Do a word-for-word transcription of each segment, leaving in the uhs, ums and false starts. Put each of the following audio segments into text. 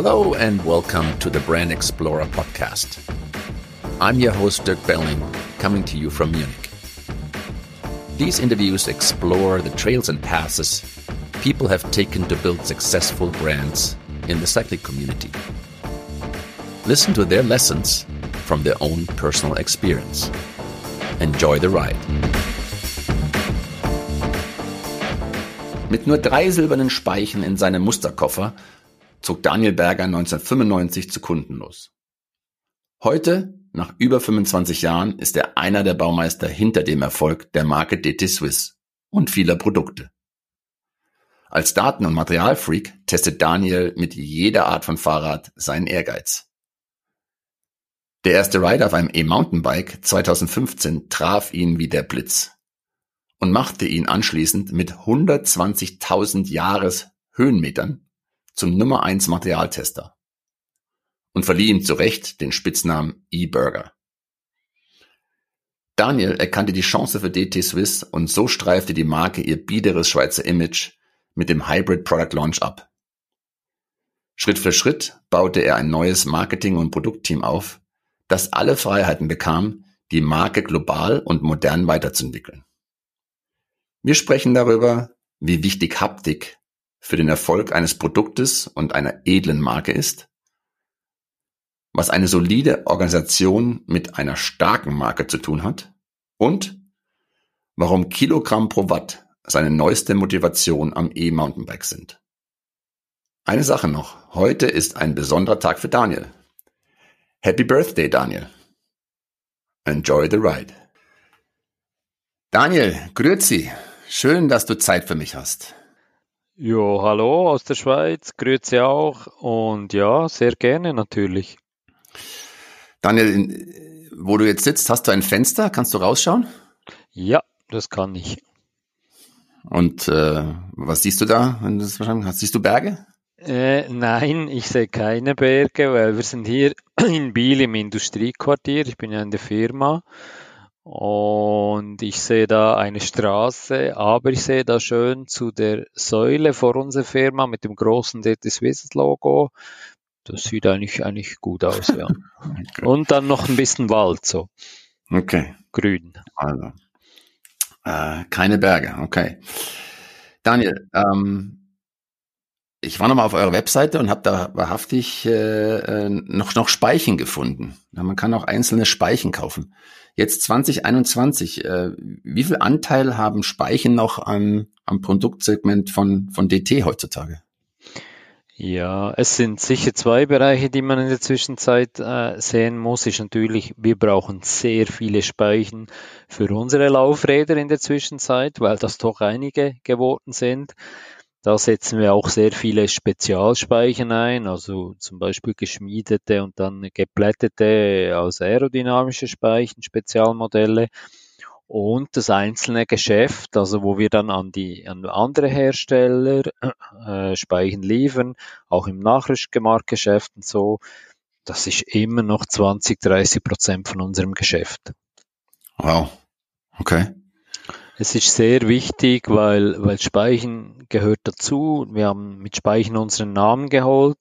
Hello and welcome to the Brand Explorer podcast. I'm your host Dirk Belling, coming to you from Munich. These interviews explore the trails and passes people have taken to build successful brands in the cycling community. Listen to their lessons from their own personal experience. Enjoy the ride. Mit nur drei silbernen Speichen in seinem Musterkoffer zog Daniel Berger neunzehnhundertfünfundneunzig zu Kunden los. Heute, nach über fünfundzwanzig Jahren, ist er einer der Baumeister hinter dem Erfolg der Marke D T Swiss und vieler Produkte. Als Daten- und Materialfreak testet Daniel mit jeder Art von Fahrrad seinen Ehrgeiz. Der erste Ride auf einem E-Mountainbike zweitausendfünfzehn traf ihn wie der Blitz und machte ihn anschließend mit hundertzwanzigtausend Jahreshöhenmetern zum Nummer eins Materialtester und verlieh ihm zu Recht den Spitznamen E-Berger. Daniel erkannte die Chance für D T Swiss und so streifte die Marke ihr biederes Schweizer Image mit dem Hybrid Product Launch ab. Schritt für Schritt baute er ein neues Marketing- und Produktteam auf, das alle Freiheiten bekam, die Marke global und modern weiterzuentwickeln. Wir sprechen darüber, wie wichtig Haptik für den Erfolg eines Produktes und einer edlen Marke ist, was eine solide Organisation mit einer starken Marke zu tun hat und warum Kilogramm pro Watt seine neueste Motivation am E-Mountainbike sind. Eine Sache noch, heute ist ein besonderer Tag für Daniel. Happy Birthday, Daniel. Enjoy the ride. Daniel, grüezi. Schön, dass du Zeit für mich hast. Jo, hallo aus der Schweiz, grüezi auch und ja, sehr gerne natürlich. Daniel, wo du jetzt sitzt, hast du ein Fenster, kannst du rausschauen? Ja, das kann ich. Und äh, was siehst du da, wenn du das verstanden hast? Siehst du Berge? Äh, nein, ich sehe keine Berge, weil wir sind hier in Biel im Industriequartier, ich bin ja in der Firma. Und ich sehe da eine Straße, aber ich sehe da schön zu der Säule vor unserer Firma mit dem großen D T Swiss Logo. Das sieht eigentlich, eigentlich gut aus, ja. Okay. Und dann noch ein bisschen Wald, so. Okay. Grün. Also, äh, keine Berge, okay. Daniel, ähm, ich war nochmal auf eurer Webseite und habe da wahrhaftig äh, noch, noch Speichen gefunden. Man kann auch einzelne Speichen kaufen. Jetzt zwanzig einundzwanzig, äh, wie viel Anteil haben Speichen noch am, am Produktsegment von, von D T heutzutage? Ja, es sind sicher zwei Bereiche, die man in der Zwischenzeit äh, sehen muss. Ist natürlich, wir brauchen sehr viele Speichen für unsere Laufräder in der Zwischenzeit, weil das doch einige geworden sind. Da setzen wir auch sehr viele Spezialspeichen ein, also zum Beispiel geschmiedete und dann geplättete aus aerodynamischen Speichen, Spezialmodelle und das einzelne Geschäft, also wo wir dann an die an andere Hersteller äh, Speichen liefern, auch im Nachrüstmarktgeschäft und so. Das ist immer noch zwanzig, dreißig Prozent von unserem Geschäft. Wow, okay. Es ist sehr wichtig, weil, weil Speichen gehört dazu. Wir haben mit Speichen unseren Namen geholt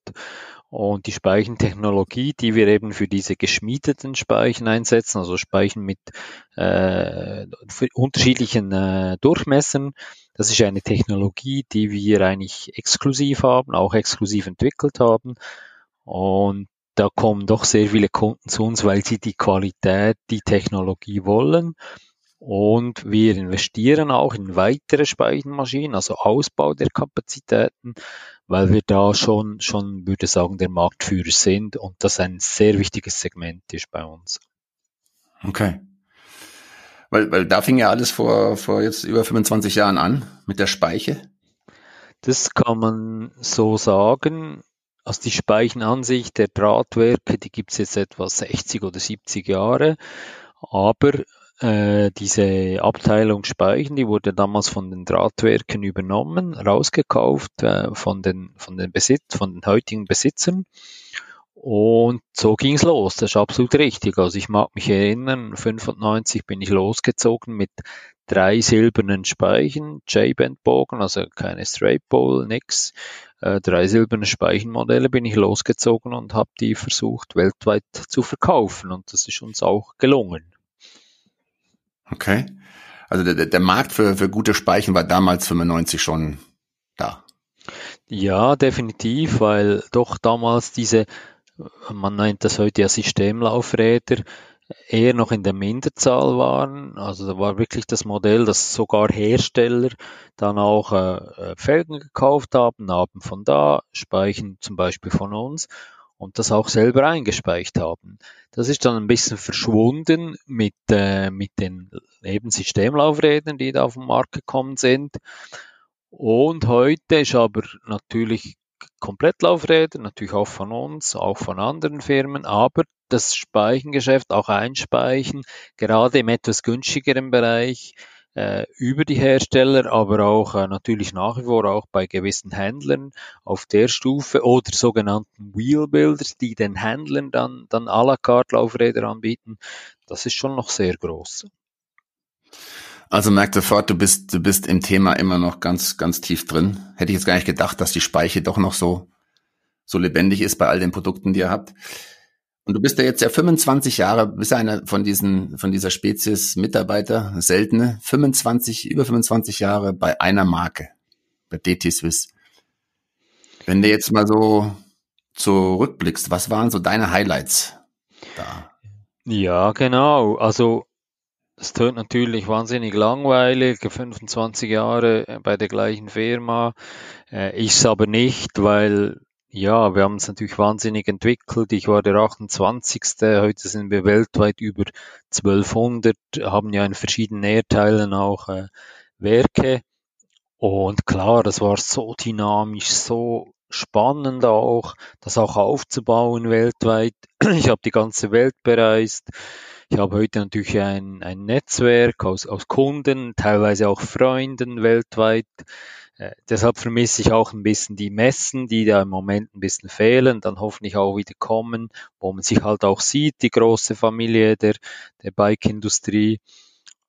und die Speichentechnologie, die wir eben für diese geschmiedeten Speichen einsetzen, also Speichen mit äh, unterschiedlichen äh, Durchmessern, das ist eine Technologie, die wir eigentlich exklusiv haben, auch exklusiv entwickelt haben und da kommen doch sehr viele Kunden zu uns, weil sie die Qualität, die Technologie wollen. Und wir investieren auch in weitere Speichenmaschinen, also Ausbau der Kapazitäten, weil wir da schon, schon würde sagen, der Marktführer sind und das ein sehr wichtiges Segment ist bei uns. Okay. Weil, weil da fing ja alles vor, vor jetzt über fünfundzwanzig Jahren an mit der Speiche. Das kann man so sagen. Also die Speichen an sich, der Drahtwerke, die gibt es jetzt etwa sechzig oder siebzig Jahre, aber Äh, diese Abteilung Speichen, die wurde damals von den Drahtwerken übernommen, rausgekauft äh, von den von den Besitz, von den heutigen Besitzern Und so ging's los. Das ist absolut richtig. Also ich mag mich erinnern, fünfundneunzig bin ich losgezogen mit drei silbernen Speichen, J-Band-Bogen, also keine Straight Pole, nix. Äh, drei silberne Speichenmodelle bin ich losgezogen und habe die versucht weltweit zu verkaufen. Und das ist uns auch gelungen. Okay. Also der, der Markt für, für gute Speichen war damals fünfundneunzig schon da. Ja, definitiv, weil doch damals diese, man nennt das heute ja Systemlaufräder, eher noch in der Minderzahl waren. Also da war wirklich das Modell, dass sogar Hersteller dann auch äh, Felgen gekauft haben, haben von da, Speichen zum Beispiel von uns und das auch selber eingespeicht haben. Das ist dann ein bisschen verschwunden mit, äh, mit den eben Systemlaufrädern, die da auf den Markt gekommen sind. Und heute ist aber natürlich Komplettlaufräder, natürlich auch von uns, auch von anderen Firmen, aber das Speichengeschäft, auch Einspeichen, gerade im etwas günstigeren Bereich, äh, über die Hersteller, aber auch äh, natürlich nach wie vor auch bei gewissen Händlern auf der Stufe oder sogenannten Wheelbuilders, die den Händlern dann, dann à la carte Laufräder anbieten, das ist schon noch sehr groß. Also merkt sofort, du bist, du bist im Thema immer noch ganz, ganz tief drin. Hätte ich jetzt gar nicht gedacht, dass die Speiche doch noch so, so lebendig ist bei all den Produkten, die ihr habt. Und du bist ja jetzt ja fünfundzwanzig Jahre, bist ja einer von diesen, von dieser Spezies Mitarbeiter, seltene, fünfundzwanzig, über fünfundzwanzig Jahre bei einer Marke, bei D T Swiss. Wenn du jetzt mal so zurückblickst, was waren so deine Highlights da? Ja, genau. Also, es tönt natürlich wahnsinnig langweilig, fünfundzwanzig Jahre bei der gleichen Firma. Äh, ich aber nicht, weil, ja, wir haben uns natürlich wahnsinnig entwickelt. Ich war der achtundzwanzigste Heute sind wir weltweit über zwölfhundert, haben ja in verschiedenen Erdteilen auch äh, Werke. Und klar, das war so dynamisch, so spannend auch, das auch aufzubauen weltweit. Ich habe die ganze Welt bereist. Ich habe heute natürlich ein, ein Netzwerk aus, aus Kunden, teilweise auch Freunden weltweit. Äh, deshalb vermisse ich auch ein bisschen die Messen, die da im Moment ein bisschen fehlen, dann hoffentlich auch wieder kommen, wo man sich halt auch sieht, die große Familie der, der Bike-Industrie.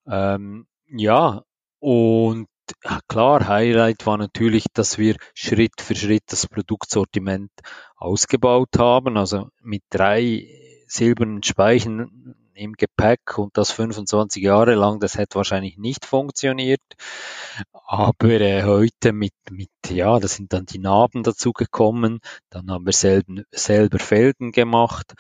Ähm, ja, und ja, klar, Highlight war natürlich, dass wir Schritt für Schritt das Produktsortiment ausgebaut haben, also mit drei silbernen Speichen im Gepäck und das fünfundzwanzig Jahre lang, das hätte wahrscheinlich nicht funktioniert, aber äh, heute mit, mit, ja, da sind dann die Narben dazugekommen, dann haben wir selber, selber Felgen gemacht,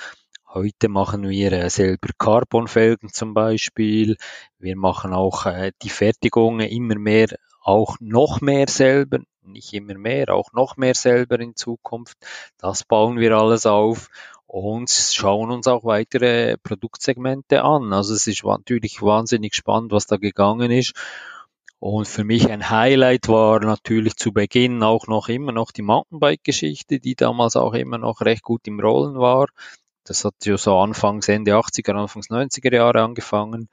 heute machen wir äh, selber Carbonfelgen zum Beispiel, wir machen auch äh, die Fertigungen immer mehr, auch noch mehr selber, nicht immer mehr, auch noch mehr selber in Zukunft, das bauen wir alles auf und schauen uns auch weitere Produktsegmente an. Also es ist natürlich wahnsinnig spannend, was da gegangen ist. Und für mich ein Highlight war natürlich zu Beginn auch noch immer noch die Mountainbike-Geschichte, die damals auch immer noch recht gut im Rollen war. Das hat ja so Anfangs, Ende achtziger, Anfangs neunziger Jahre angefangen.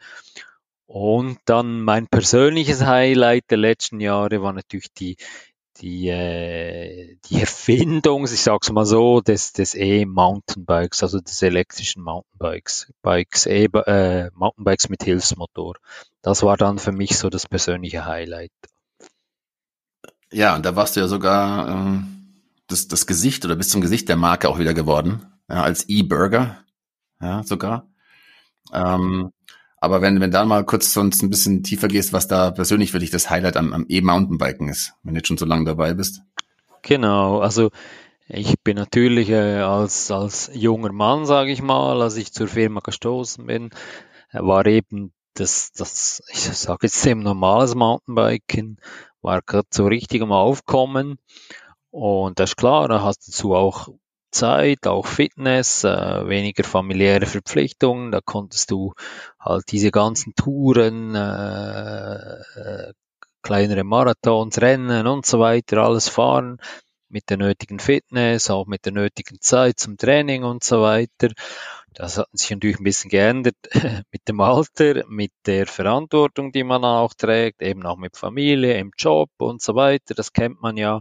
Und dann mein persönliches Highlight der letzten Jahre war natürlich die Die, äh, die Erfindung, ich sag's mal so, des, des E-Mountainbikes, also des elektrischen Mountainbikes, Bikes, e äh, Mountainbikes mit Hilfsmotor. Das war dann für mich so das persönliche Highlight. Ja, und da warst du ja sogar ähm, das, das Gesicht oder bist zum Gesicht der Marke auch wieder geworden, ja, als E-Berger, ja, sogar. Ähm, aber wenn wenn da mal kurz sonst ein bisschen tiefer gehst, was da persönlich für dich das Highlight am, am E-Mountainbiken ist, wenn du jetzt schon so lange dabei bist. Genau, also ich bin natürlich äh, als als junger Mann, sage ich mal, als ich zur Firma gestoßen bin, war eben das, das ich sage jetzt eben normales Mountainbiken, war gerade so richtig am Aufkommen und das ist klar, da hast du dazu auch Zeit, auch Fitness, äh, weniger familiäre Verpflichtungen, da konntest du halt diese ganzen Touren, äh, äh, kleinere Marathons, Rennen und so weiter, alles fahren mit der nötigen Fitness, auch mit der nötigen Zeit zum Training und so weiter. Das hat sich natürlich ein bisschen geändert mit dem Alter, mit der Verantwortung, die man auch trägt, eben auch mit Familie, im Job und so weiter, das kennt man ja.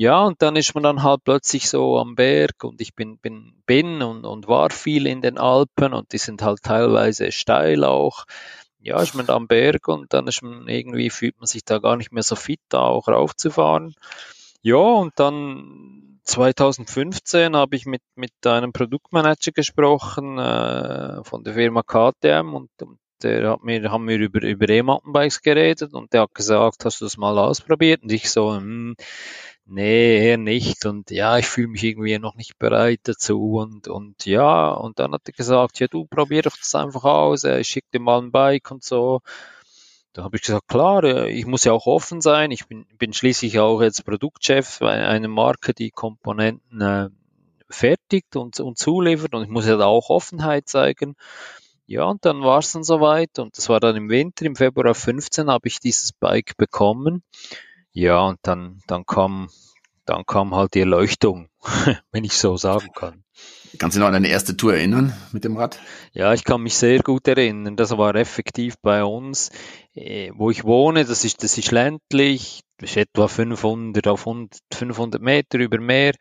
ja, und dann ist man dann halt plötzlich so am Berg und ich bin, bin, bin und, und war viel in den Alpen und die sind halt teilweise steil auch. Ja, ist man da am Berg und dann ist man irgendwie, fühlt man sich da gar nicht mehr so fit, da auch raufzufahren. Ja, und dann zwanzig fünfzehn habe ich mit, mit einem Produktmanager gesprochen äh, von der Firma K T M und, und der hat mir, haben wir über, über E-Mountainbikes geredet und der hat gesagt, hast du das mal ausprobiert? Und ich so, hm, nee, eher nicht. Und ja, ich fühle mich irgendwie noch nicht bereit dazu. Und, und ja, und dann hat er gesagt, ja, du probier doch das einfach aus. Ich schicke dir mal ein Bike und so. Da habe ich gesagt, klar, ich muss ja auch offen sein. Ich bin, bin schließlich auch jetzt Produktchef bei einer Marke, die Komponenten äh, fertigt und, und zuliefert. Und ich muss ja da auch Offenheit zeigen. Ja, und dann war es dann soweit. Und das war dann im Winter, im Februar fünfzehn habe ich dieses Bike bekommen. Ja, und dann, dann kam, dann kam halt die Erleuchtung, wenn ich so sagen kann. Kannst du dich noch an deine erste Tour erinnern mit dem Rad? Ja, ich kann mich sehr gut erinnern. Das war effektiv bei uns, äh, wo ich wohne. Das ist, das ist ländlich, das ist etwa fünfhundert auf hundert, fünfhundert Meter über Meer.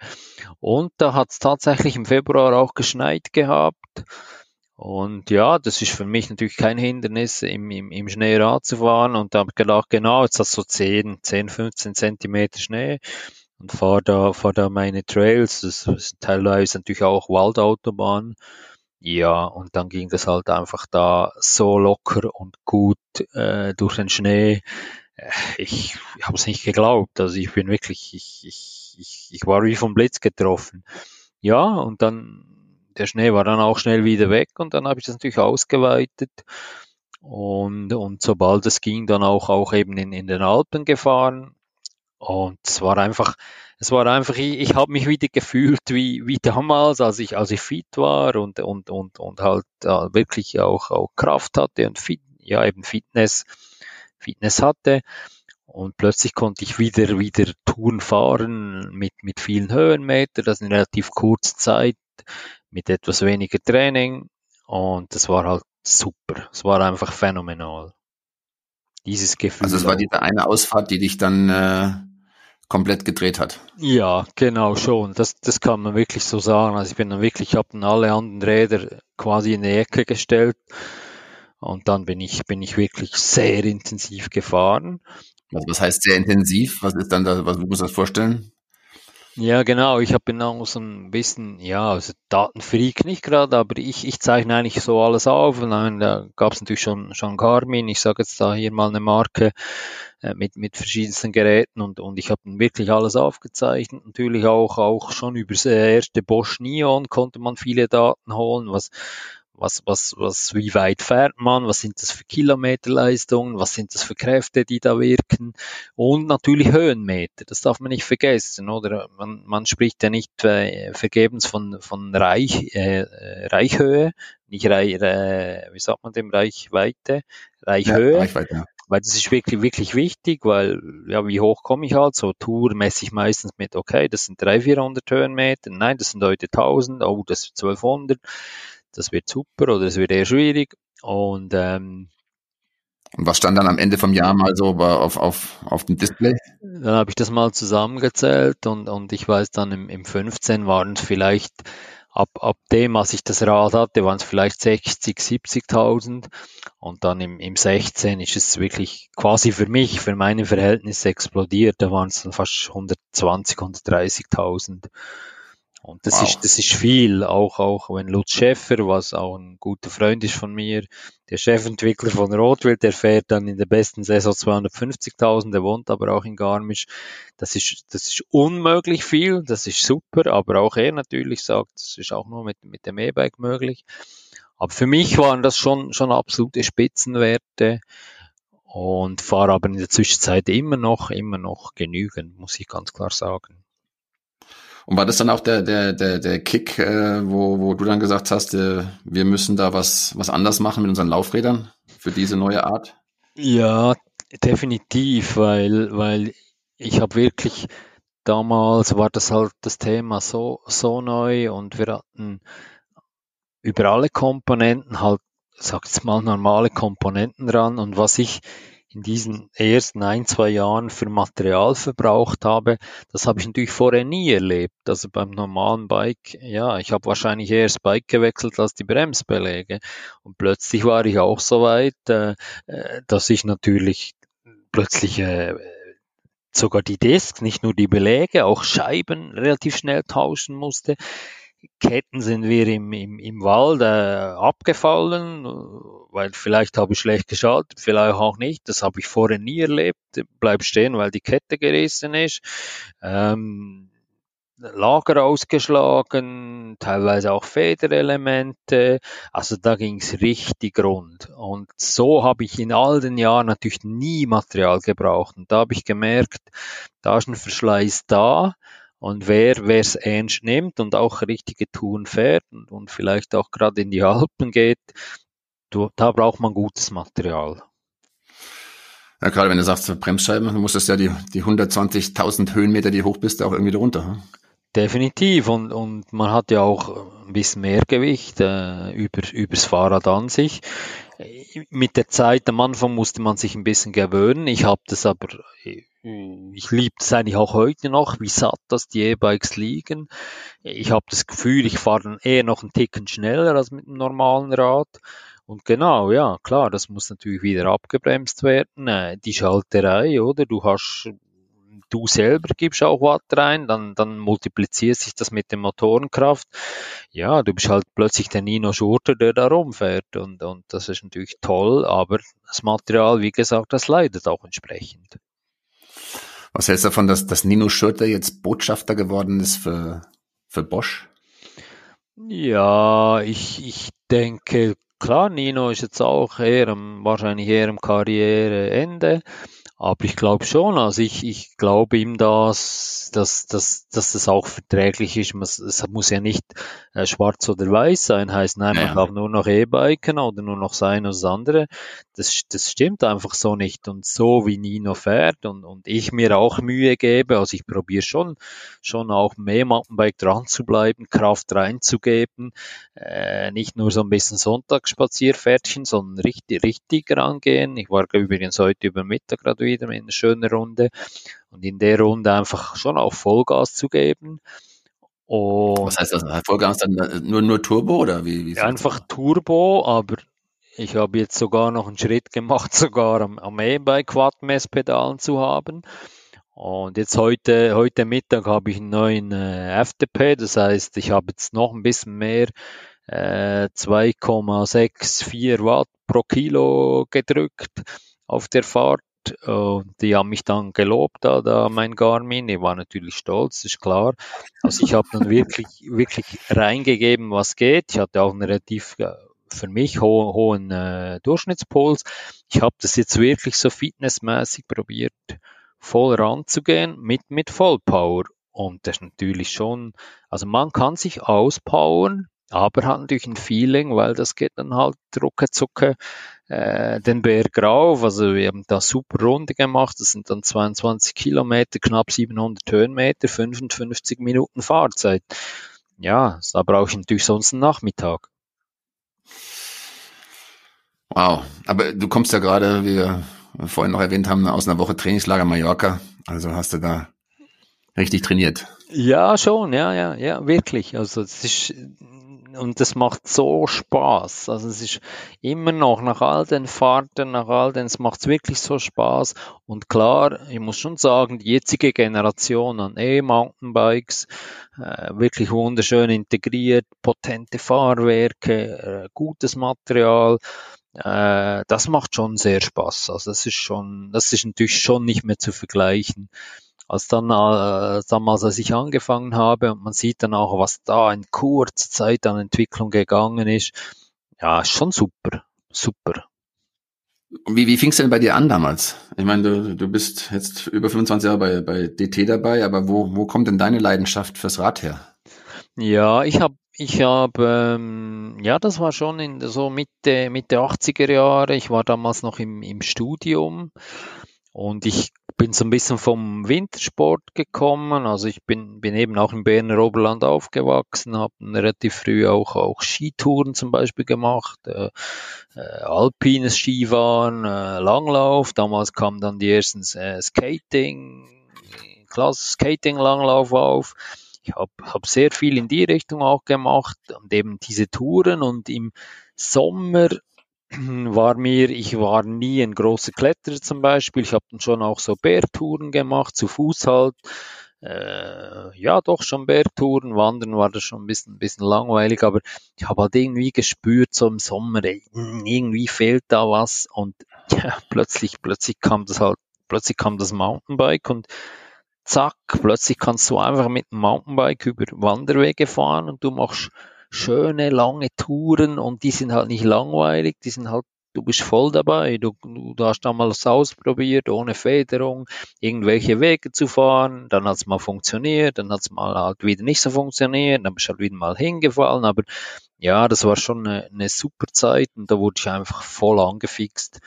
Und da hat es tatsächlich im Februar auch geschneit gehabt. Und ja, das ist für mich natürlich kein Hindernis, im, im, im Schnee Rad zu fahren. Und da habe ich gedacht, genau, jetzt hat es so zehn, fünfzehn Zentimeter Schnee und fahre da, fahr da meine Trails. Das ist teilweise natürlich auch Waldautobahn. Ja, und dann ging das halt einfach da so locker und gut äh, durch den Schnee. Ich, ich habe es nicht geglaubt. Also ich bin wirklich, ich, ich, ich, ich war wie vom Blitz getroffen. Ja, und dann... Der Schnee war dann auch schnell wieder weg und dann habe ich das natürlich ausgeweitet und, und sobald es ging, dann auch, auch eben in, in den Alpen gefahren und es war einfach, es war einfach, ich, ich habe mich wieder gefühlt wie, wie damals, als ich, als ich fit war und, und, und, und halt ja, wirklich auch, auch Kraft hatte und fit, ja eben Fitness, Fitness hatte. Und plötzlich konnte ich wieder, wieder Touren fahren mit, mit vielen Höhenmeter, das in relativ kurzer Zeit, mit etwas weniger Training. Und das war halt super. Es war einfach phänomenal. Dieses Gefühl. Also es war diese eine Ausfahrt, die dich dann äh, komplett gedreht hat. Ja, genau schon. Das, das kann man wirklich so sagen. Also ich bin dann wirklich, ich habe dann alle anderen Räder quasi in die Ecke gestellt. Und dann bin ich, bin ich wirklich sehr intensiv gefahren. Also was heißt sehr intensiv? Was ist dann da, was muss man das vorstellen? Ja, genau. Ich bin auch so ein bisschen, ja, also Datenfreak nicht gerade, aber ich, ich zeichne eigentlich so alles auf. Und dann, da gab es natürlich schon, schon Garmin. Ich sage jetzt da hier mal eine Marke äh, mit, mit verschiedensten Geräten und, und ich habe wirklich alles aufgezeichnet. Natürlich auch, auch schon über das erste Bosch Nyon konnte man viele Daten holen. Was, Was, was, was, wie weit fährt man? Was sind das für Kilometerleistungen? Was sind das für Kräfte, die da wirken? Und natürlich Höhenmeter. Das darf man nicht vergessen, oder? Man, man spricht ja nicht äh, vergebens von, von Reich, äh, Reichhöhe, nicht Reich, äh, wie sagt man dem? Reichweite, Reichhöhe. Ja, Reichweite, ja. Weil das ist wirklich, wirklich wichtig, weil, ja, wie hoch komme ich halt? So Tour messe ich meistens mit, okay, das sind dreihundert, vierhundert Höhenmeter. Nein, das sind heute tausend. Oh, das sind zwölfhundert. Das wird super oder es wird eher schwierig. Und, ähm, und was stand dann am Ende vom Jahr mal so auf, auf, auf dem Display? Dann habe ich das mal zusammengezählt und, und ich weiß dann, im, im fünfzehn waren es vielleicht, ab, ab dem, als ich das Rad hatte, waren es vielleicht sechzig, siebzigtausend und dann im, im sechzehn ist es wirklich quasi für mich, für meine Verhältnisse explodiert. Da waren es dann fast hundertzwanzig, hundertdreißigtausend. Und das, wow. ist, das ist viel, auch, auch wenn Lutz Schäffer, was auch ein guter Freund ist von mir, der Chefentwickler von Rotwild, der fährt dann in der besten Saison zweihundertfünfzigtausend, der wohnt aber auch in Garmisch. Das ist, das ist unmöglich viel, das ist super, aber auch er natürlich sagt, das ist auch nur mit, mit dem E-Bike möglich. Aber für mich waren das schon, schon absolute Spitzenwerte und fahre aber in der Zwischenzeit immer noch, immer noch genügend, muss ich ganz klar sagen. Und war das dann auch der der der der Kick, äh, wo wo du dann gesagt hast, äh, wir müssen da was was anders machen mit unseren Laufrädern für diese neue Art? Ja, definitiv, weil weil ich habe wirklich damals war das halt das Thema so so neu und wir hatten über alle Komponenten halt, sag ich mal, normale Komponenten ran und was ich in diesen ersten ein, zwei Jahren für Material verbraucht habe, das habe ich natürlich vorher nie erlebt. Also beim normalen Bike, ja, ich habe wahrscheinlich eher das Bike gewechselt als die Bremsbeläge. Und plötzlich war ich auch so weit, äh, dass ich natürlich plötzlich äh, sogar die Discs, nicht nur die Beläge, auch Scheiben relativ schnell tauschen musste. Ketten sind wir im, im, im Wald äh, abgefallen, weil vielleicht habe ich schlecht geschaltet, vielleicht auch nicht. Das habe ich vorher nie erlebt. Bleib stehen, weil die Kette gerissen ist. Ähm, Lager ausgeschlagen, teilweise auch Federelemente. Also da ging es richtig rund. Und so habe ich in all den Jahren natürlich nie Material gebraucht. Und da habe ich gemerkt, da ist ein Verschleiß da. Und wer es ernst nimmt und auch richtige Touren fährt und, und vielleicht auch gerade in die Alpen geht, du, da braucht man gutes Material. Ja, gerade wenn du sagst, Bremsscheiben, dann musst du ja die, die hundertzwanzigtausend Höhenmeter, die hoch bist, auch irgendwie drunter. Hm? Definitiv. Und, und man hat ja auch ein bisschen mehr Gewicht äh, über, übers Fahrrad an sich. Mit der Zeit, am Anfang musste man sich ein bisschen gewöhnen. Ich habe das aber... Ich liebe es eigentlich auch heute noch, wie satt das die E-Bikes liegen. Ich habe das Gefühl, ich fahre dann eher noch einen Ticken schneller als mit einem normalen Rad. Und genau, ja, klar, das muss natürlich wieder abgebremst werden. Die Schalterei, oder? Du hast, du selber gibst auch Watt rein, dann, dann multipliziert sich das mit der Motorenkraft. Ja, du bist halt plötzlich der Nino Schurter, der da rumfährt. Und, und das ist natürlich toll, aber das Material, wie gesagt, das leidet auch entsprechend. Was hältst du davon, dass, dass Nino Schurter jetzt Botschafter geworden ist für, für Bosch? Ja, ich, ich denke, klar, Nino ist jetzt auch eher am, wahrscheinlich eher am Karriereende. Aber ich glaube schon, also ich, ich glaube ihm, dass, dass, dass, dass das auch verträglich ist. Es muss ja nicht äh, schwarz oder weiß sein, heißt, nein, man darf nur noch E-Biken oder nur noch sein oder das andere. Das, das stimmt einfach so nicht. Und so wie Nino fährt und, und ich mir auch Mühe gebe, also ich probiere schon, schon auch mehr Mountainbike dran zu bleiben, Kraft reinzugeben, äh, nicht nur so ein bisschen Sonntagsspazierpferdchen, sondern richtig, richtig rangehen. Ich war übrigens heute über Mittag gerade wieder in einer schönen Runde und in der Runde einfach schon auch Vollgas zu geben. Und was heißt das? Vollgas dann nur, nur Turbo oder wie? wie einfach das? Turbo, aber ich habe jetzt sogar noch einen Schritt gemacht, sogar am, am E-Bike Quad-Messpedalen zu haben. Und jetzt heute, heute Mittag habe ich einen neuen äh, F D P, das heißt, ich habe jetzt noch ein bisschen mehr äh, zwei Komma sechs vier Watt pro Kilo gedrückt auf der Fahrt. Die haben mich dann gelobt, da, da mein Garmin. Ich war natürlich stolz, ist klar. Also ich habe dann wirklich, wirklich reingegeben, was geht. Ich hatte auch einen relativ für mich ho- hohen äh, Durchschnittspuls. Ich habe das jetzt wirklich so fitnessmäßig probiert, voll ranzugehen mit, mit Vollpower. Und das ist natürlich schon, also man kann sich auspowern, aber hat natürlich ein Feeling, weil das geht dann halt ruckezucke äh, den Berg rauf. Also wir haben da super Runde gemacht, das sind dann zweiundzwanzig Kilometer, knapp siebenhundert Höhenmeter, fünfundfünfzig Minuten Fahrzeit. Ja, da brauche ich natürlich sonst einen Nachmittag. Wow, aber du kommst ja gerade, wie wir vorhin noch erwähnt haben, aus einer Woche Trainingslager Mallorca, also hast du da richtig trainiert. Ja, schon, ja, ja, ja, wirklich. Also es ist... Und das macht so Spaß. Also es ist immer noch, nach all den Fahrten, nach all den, es macht wirklich so Spaß. Und klar, ich muss schon sagen, die jetzige Generation an E-Mountainbikes, äh, wirklich wunderschön integriert, potente Fahrwerke, äh, gutes Material, äh, das macht schon sehr Spaß. Also das ist schon, das ist natürlich schon nicht mehr zu vergleichen. Als dann äh, damals, als ich angefangen habe, und man sieht dann auch, was da in kurzer Zeit an Entwicklung gegangen ist, ja, ist schon super, super. Wie, wie fing es denn bei dir an damals? Ich meine, du, du bist jetzt über fünfundzwanzig Jahre bei, bei D T dabei, aber wo, wo kommt denn deine Leidenschaft fürs Rad her? Ja, ich habe, ich habe, ähm, ja, das war schon in so Mitte, Mitte achtziger Jahre. Ich war damals noch im, im Studium und ich bin so ein bisschen vom Wintersport gekommen. Also ich bin, bin eben auch im Berner Oberland aufgewachsen, habe relativ früh auch, auch Skitouren zum Beispiel gemacht, äh, äh, alpines Skifahren, äh, Langlauf. Damals kamen dann die ersten äh, Skating, Klasse Skating-Langlauf auf. Ich habe hab sehr viel in die Richtung auch gemacht und eben diese Touren. Und im Sommer war mir, ich war nie ein großer Kletterer zum Beispiel. Ich habe dann schon auch so Bergtouren gemacht, zu Fuß halt. Äh, ja, doch schon Bergtouren, Wandern war das schon ein bisschen, ein bisschen langweilig, aber ich habe halt irgendwie gespürt, so im Sommer, ey, irgendwie fehlt da was. Und ja, plötzlich, plötzlich kam das halt, plötzlich kam das Mountainbike und zack, plötzlich kannst du einfach mit dem Mountainbike über Wanderwege fahren und du machst schöne, lange Touren und die sind halt nicht langweilig, die sind halt, du bist voll dabei, du, du hast damals ausprobiert, ohne Federung, irgendwelche Wege zu fahren, dann hat es mal funktioniert, dann hat es mal halt wieder nicht so funktioniert, dann bist du halt wieder mal hingefallen, aber ja, das war schon eine, eine super Zeit und da wurde ich einfach voll angefixt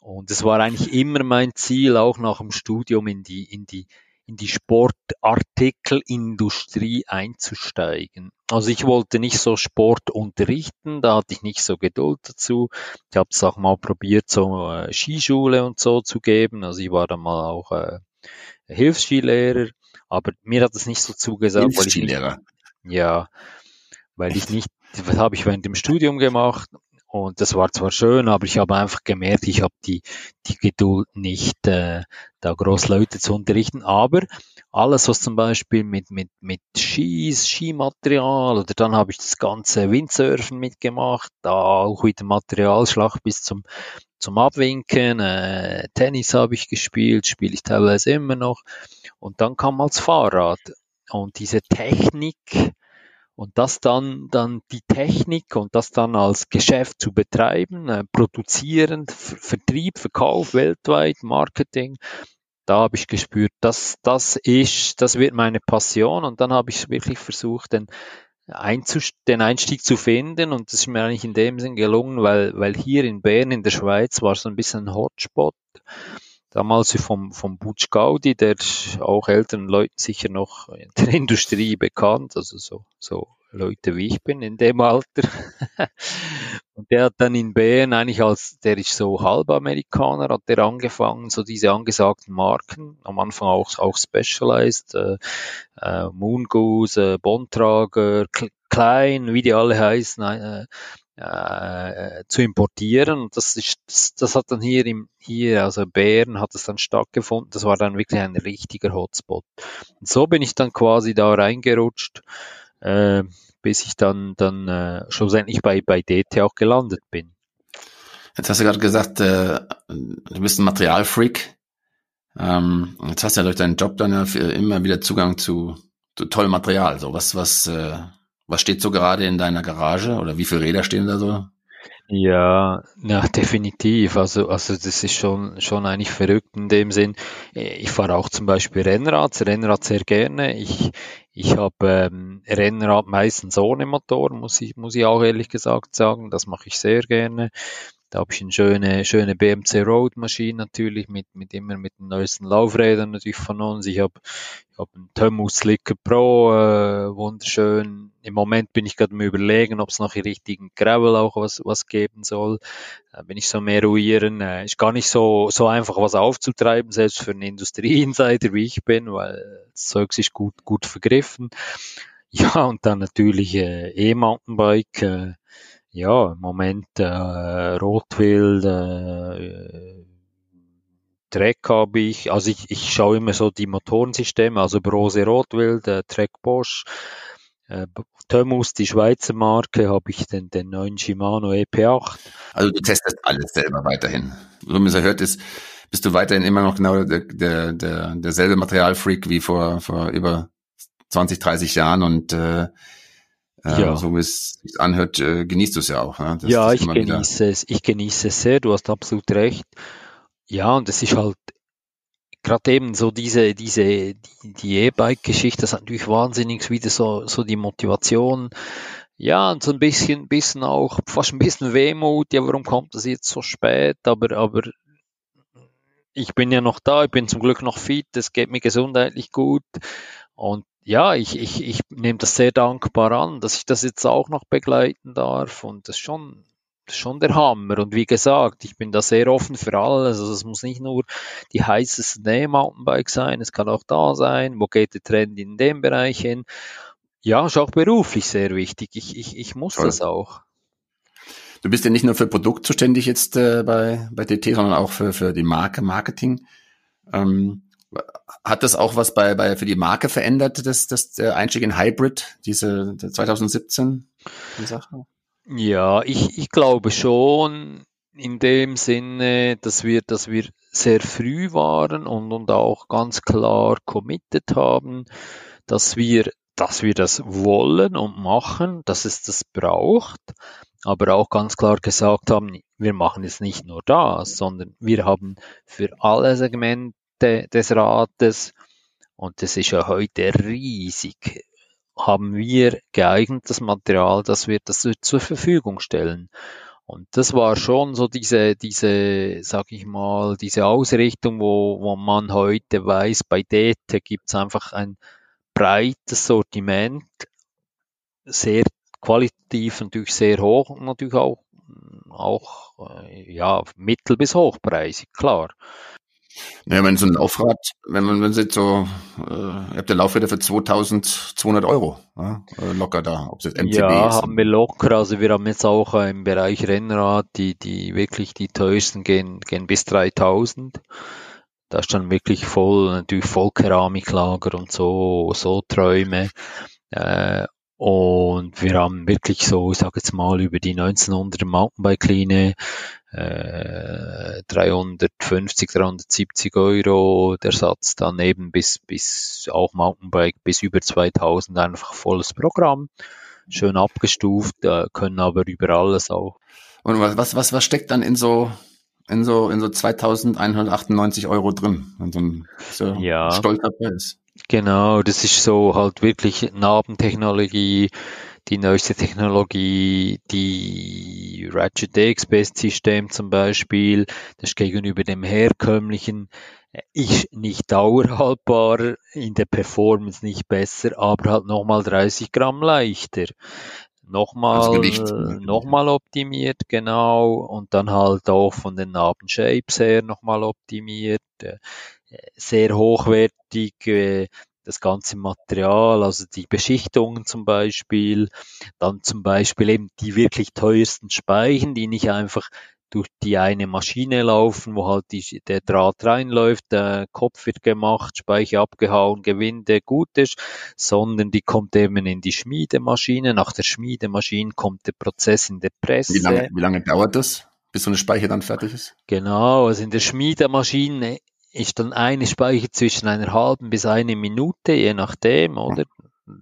und es war eigentlich immer mein Ziel, auch nach dem Studium in die, in die in die Sportartikelindustrie einzusteigen. Also ich wollte nicht so Sport unterrichten, da hatte ich nicht so Geduld dazu. Ich habe es auch mal probiert, so äh, Skischule und so zu geben. Also ich war dann mal auch äh, Hilfsskilehrer, aber mir hat es nicht so zugesagt. Hilfsskilehrer? Ja, weil ich nicht, was habe ich während dem Studium gemacht? Und das war zwar schön, aber ich habe einfach gemerkt, ich habe die, die Geduld nicht, äh, da groß Leute zu unterrichten. Aber alles, was zum Beispiel mit, mit, mit Skis, Skimaterial, oder dann habe ich das ganze Windsurfen mitgemacht, da auch wieder Materialschlag bis zum, zum Abwinken, äh, Tennis habe ich gespielt, spiele ich teilweise immer noch. Und dann kam als Fahrrad. Und diese Technik, und das dann, dann die Technik und das dann als Geschäft zu betreiben, äh, produzierend, Ver- Vertrieb, Verkauf weltweit, Marketing, da habe ich gespürt, das, das ist, das wird meine Passion. Und dann habe ich wirklich versucht, den, Einzust- den Einstieg zu finden. Und das ist mir eigentlich in dem Sinn gelungen, weil, weil hier in Bern, in der Schweiz, war so ein bisschen ein Hotspot. Damals vom, vom Butch Gaudy, der ist auch älteren Leuten sicher noch in der Industrie bekannt, also so, so Leute wie ich bin in dem Alter. Und der hat dann in Bern eigentlich als, der ist so halb Amerikaner, hat der angefangen, so diese angesagten Marken, am Anfang auch, auch Specialized, äh, äh, Mongoose, äh, Bontrager, Klein, wie die alle heißen, äh, Äh, zu importieren und das ist das, das hat dann hier im hier also Bern hat es dann stattgefunden, das war dann wirklich ein richtiger Hotspot und so bin ich dann quasi da reingerutscht, äh, bis ich dann dann äh, schlussendlich bei bei D T auch gelandet bin. Jetzt hast du gerade gesagt, äh, du bist ein Materialfreak, ähm, jetzt hast du ja durch deinen Job dann ja immer wieder Zugang zu, zu tollem Material, so was was äh Was steht so gerade in deiner Garage oder wie viele Räder stehen da so? Ja, na, definitiv. Also, also das ist schon, schon eigentlich verrückt in dem Sinn. Ich fahre auch zum Beispiel Rennrad, Rennrad sehr gerne. Ich, ich habe ähm, Rennrad meistens ohne Motor, muss ich, muss ich auch ehrlich gesagt sagen. Das mache ich sehr gerne. Da habe ich eine schöne, schöne B M C Road-Maschine natürlich, mit, mit immer mit den neuesten Laufrädern natürlich von uns. Ich habe ich hab einen Tummus Slicker Pro, äh, wunderschön. Im Moment bin ich gerade am Überlegen, ob es noch den richtigen Gravel auch was, was geben soll. Da bin ich so mehr ruieren. Ist gar nicht so, so einfach, was aufzutreiben, selbst für einen Industrie-Insider wie ich bin, weil das Zeug ist gut, gut vergriffen. Ja, und dann natürlich äh, E-Mountainbike, äh, ja, im Moment äh, Rotwild, äh, Trek habe ich, also ich, ich schaue immer so die Motorensysteme, also Brose Rotwild, äh, Trek Bosch, äh, Thömus, die Schweizer Marke, habe ich den, den neuen Shimano E P acht. Also du testest alles selber weiterhin. So wie es hört ist, bist du weiterhin immer noch genau der, der, der, derselbe Materialfreak wie vor, vor über zwanzig, dreißig Jahren und äh, Ja. Ähm, so wie es sich anhört, äh, genießt du es ja auch. Ne? Das, ja, das ich genieße wieder. es. Ich genieße es sehr, du hast absolut recht. Ja, und es ist halt gerade eben so diese, diese, die, die E-Bike-Geschichte, das ist natürlich wahnsinnig wieder so, so die Motivation. Ja, und so ein bisschen, bisschen auch, fast ein bisschen Wehmut, ja, warum kommt das jetzt so spät, aber, aber ich bin ja noch da, ich bin zum Glück noch fit, es geht mir gesundheitlich gut. Und ja, ich, ich, ich nehme das sehr dankbar an, dass ich das jetzt auch noch begleiten darf. Und das ist schon, das ist schon der Hammer. Und wie gesagt, ich bin da sehr offen für alles. Also es muss nicht nur die heißeste E-Mountainbike sein, es kann auch da sein, wo geht der Trend in dem Bereich hin. Ja, ist auch beruflich sehr wichtig. Ich, ich, ich muss Toll. Das auch. Du bist ja nicht nur für Produkt zuständig jetzt äh, bei, bei D T, sondern auch für, für die Marke Marketing. Ähm, hat das auch was bei, bei, für die Marke verändert, das, das, der Einstieg in Hybrid, diese zwanzig siebzehn die Sache? Ja, ich, ich glaube schon in dem Sinne, dass wir, dass wir sehr früh waren und, und auch ganz klar committed haben, dass wir dass wir das wollen und machen, dass es das braucht, aber auch ganz klar gesagt haben, wir machen jetzt nicht nur das, sondern wir haben für alle Segmente des Rates, und das ist ja heute riesig, haben wir geeignetes Material, dass wir das zur Verfügung stellen. Und das war schon so diese, diese, sag ich mal, diese Ausrichtung, wo, wo man heute weiß, bei D T gibt es einfach ein breites Sortiment, sehr qualitativ natürlich sehr hoch und natürlich auch, auch ja, mittel- bis hochpreisig, klar. Ja, wenn so ein Laufrad, wenn man, wenn Sie so, äh, ihr habt ja Laufräder für zweitausendzweihundert Euro, ja, locker da, ob es jetzt M C B ist. Ja, haben wir locker, also wir haben jetzt auch im Bereich Rennrad, die, die wirklich die teuersten gehen, gehen bis dreitausend. Da ist dann wirklich voll, natürlich voll Keramiklager und so, so Träume. Äh, und wir haben wirklich so, ich sage jetzt mal, über die neunzehnhunderter Mountainbike-Linie äh, dreihundertfünfzig, dreihundertsiebzig Euro der Satz, dann eben bis, bis auch Mountainbike bis über zweitausend, einfach volles Programm, schön abgestuft, äh, können aber über alles auch. Und was, was, was steckt dann in so... In so, in so zweitausendeinhundertachtundneunzig Euro drin. Und so ein, so ja, stolzer Preis. Genau, das ist so halt wirklich Nabentechnologie, die neueste Technologie, die Ratchet X-Best-System zum Beispiel, das ist gegenüber dem herkömmlichen, ist nicht dauerhaltbar, in der Performance nicht besser, aber halt nochmal dreißig Gramm leichter. Nochmal, nochmal optimiert, genau, und dann halt auch von den Nabenshapes her nochmal optimiert, sehr hochwertig, das ganze Material, also die Beschichtungen zum Beispiel, dann zum Beispiel eben die wirklich teuersten Speichen, die nicht einfach durch die eine Maschine laufen, wo halt die, der Draht reinläuft, der Kopf wird gemacht, Speicher abgehauen, Gewinde gut ist, sondern die kommt eben in die Schmiedemaschine. Nach der Schmiedemaschine kommt der Prozess in der Presse. Wie lange, wie lange dauert das, bis so eine Speiche dann fertig ist? Genau, also in der Schmiedemaschine ist dann eine Speiche zwischen einer halben bis einer Minute, je nachdem, oder?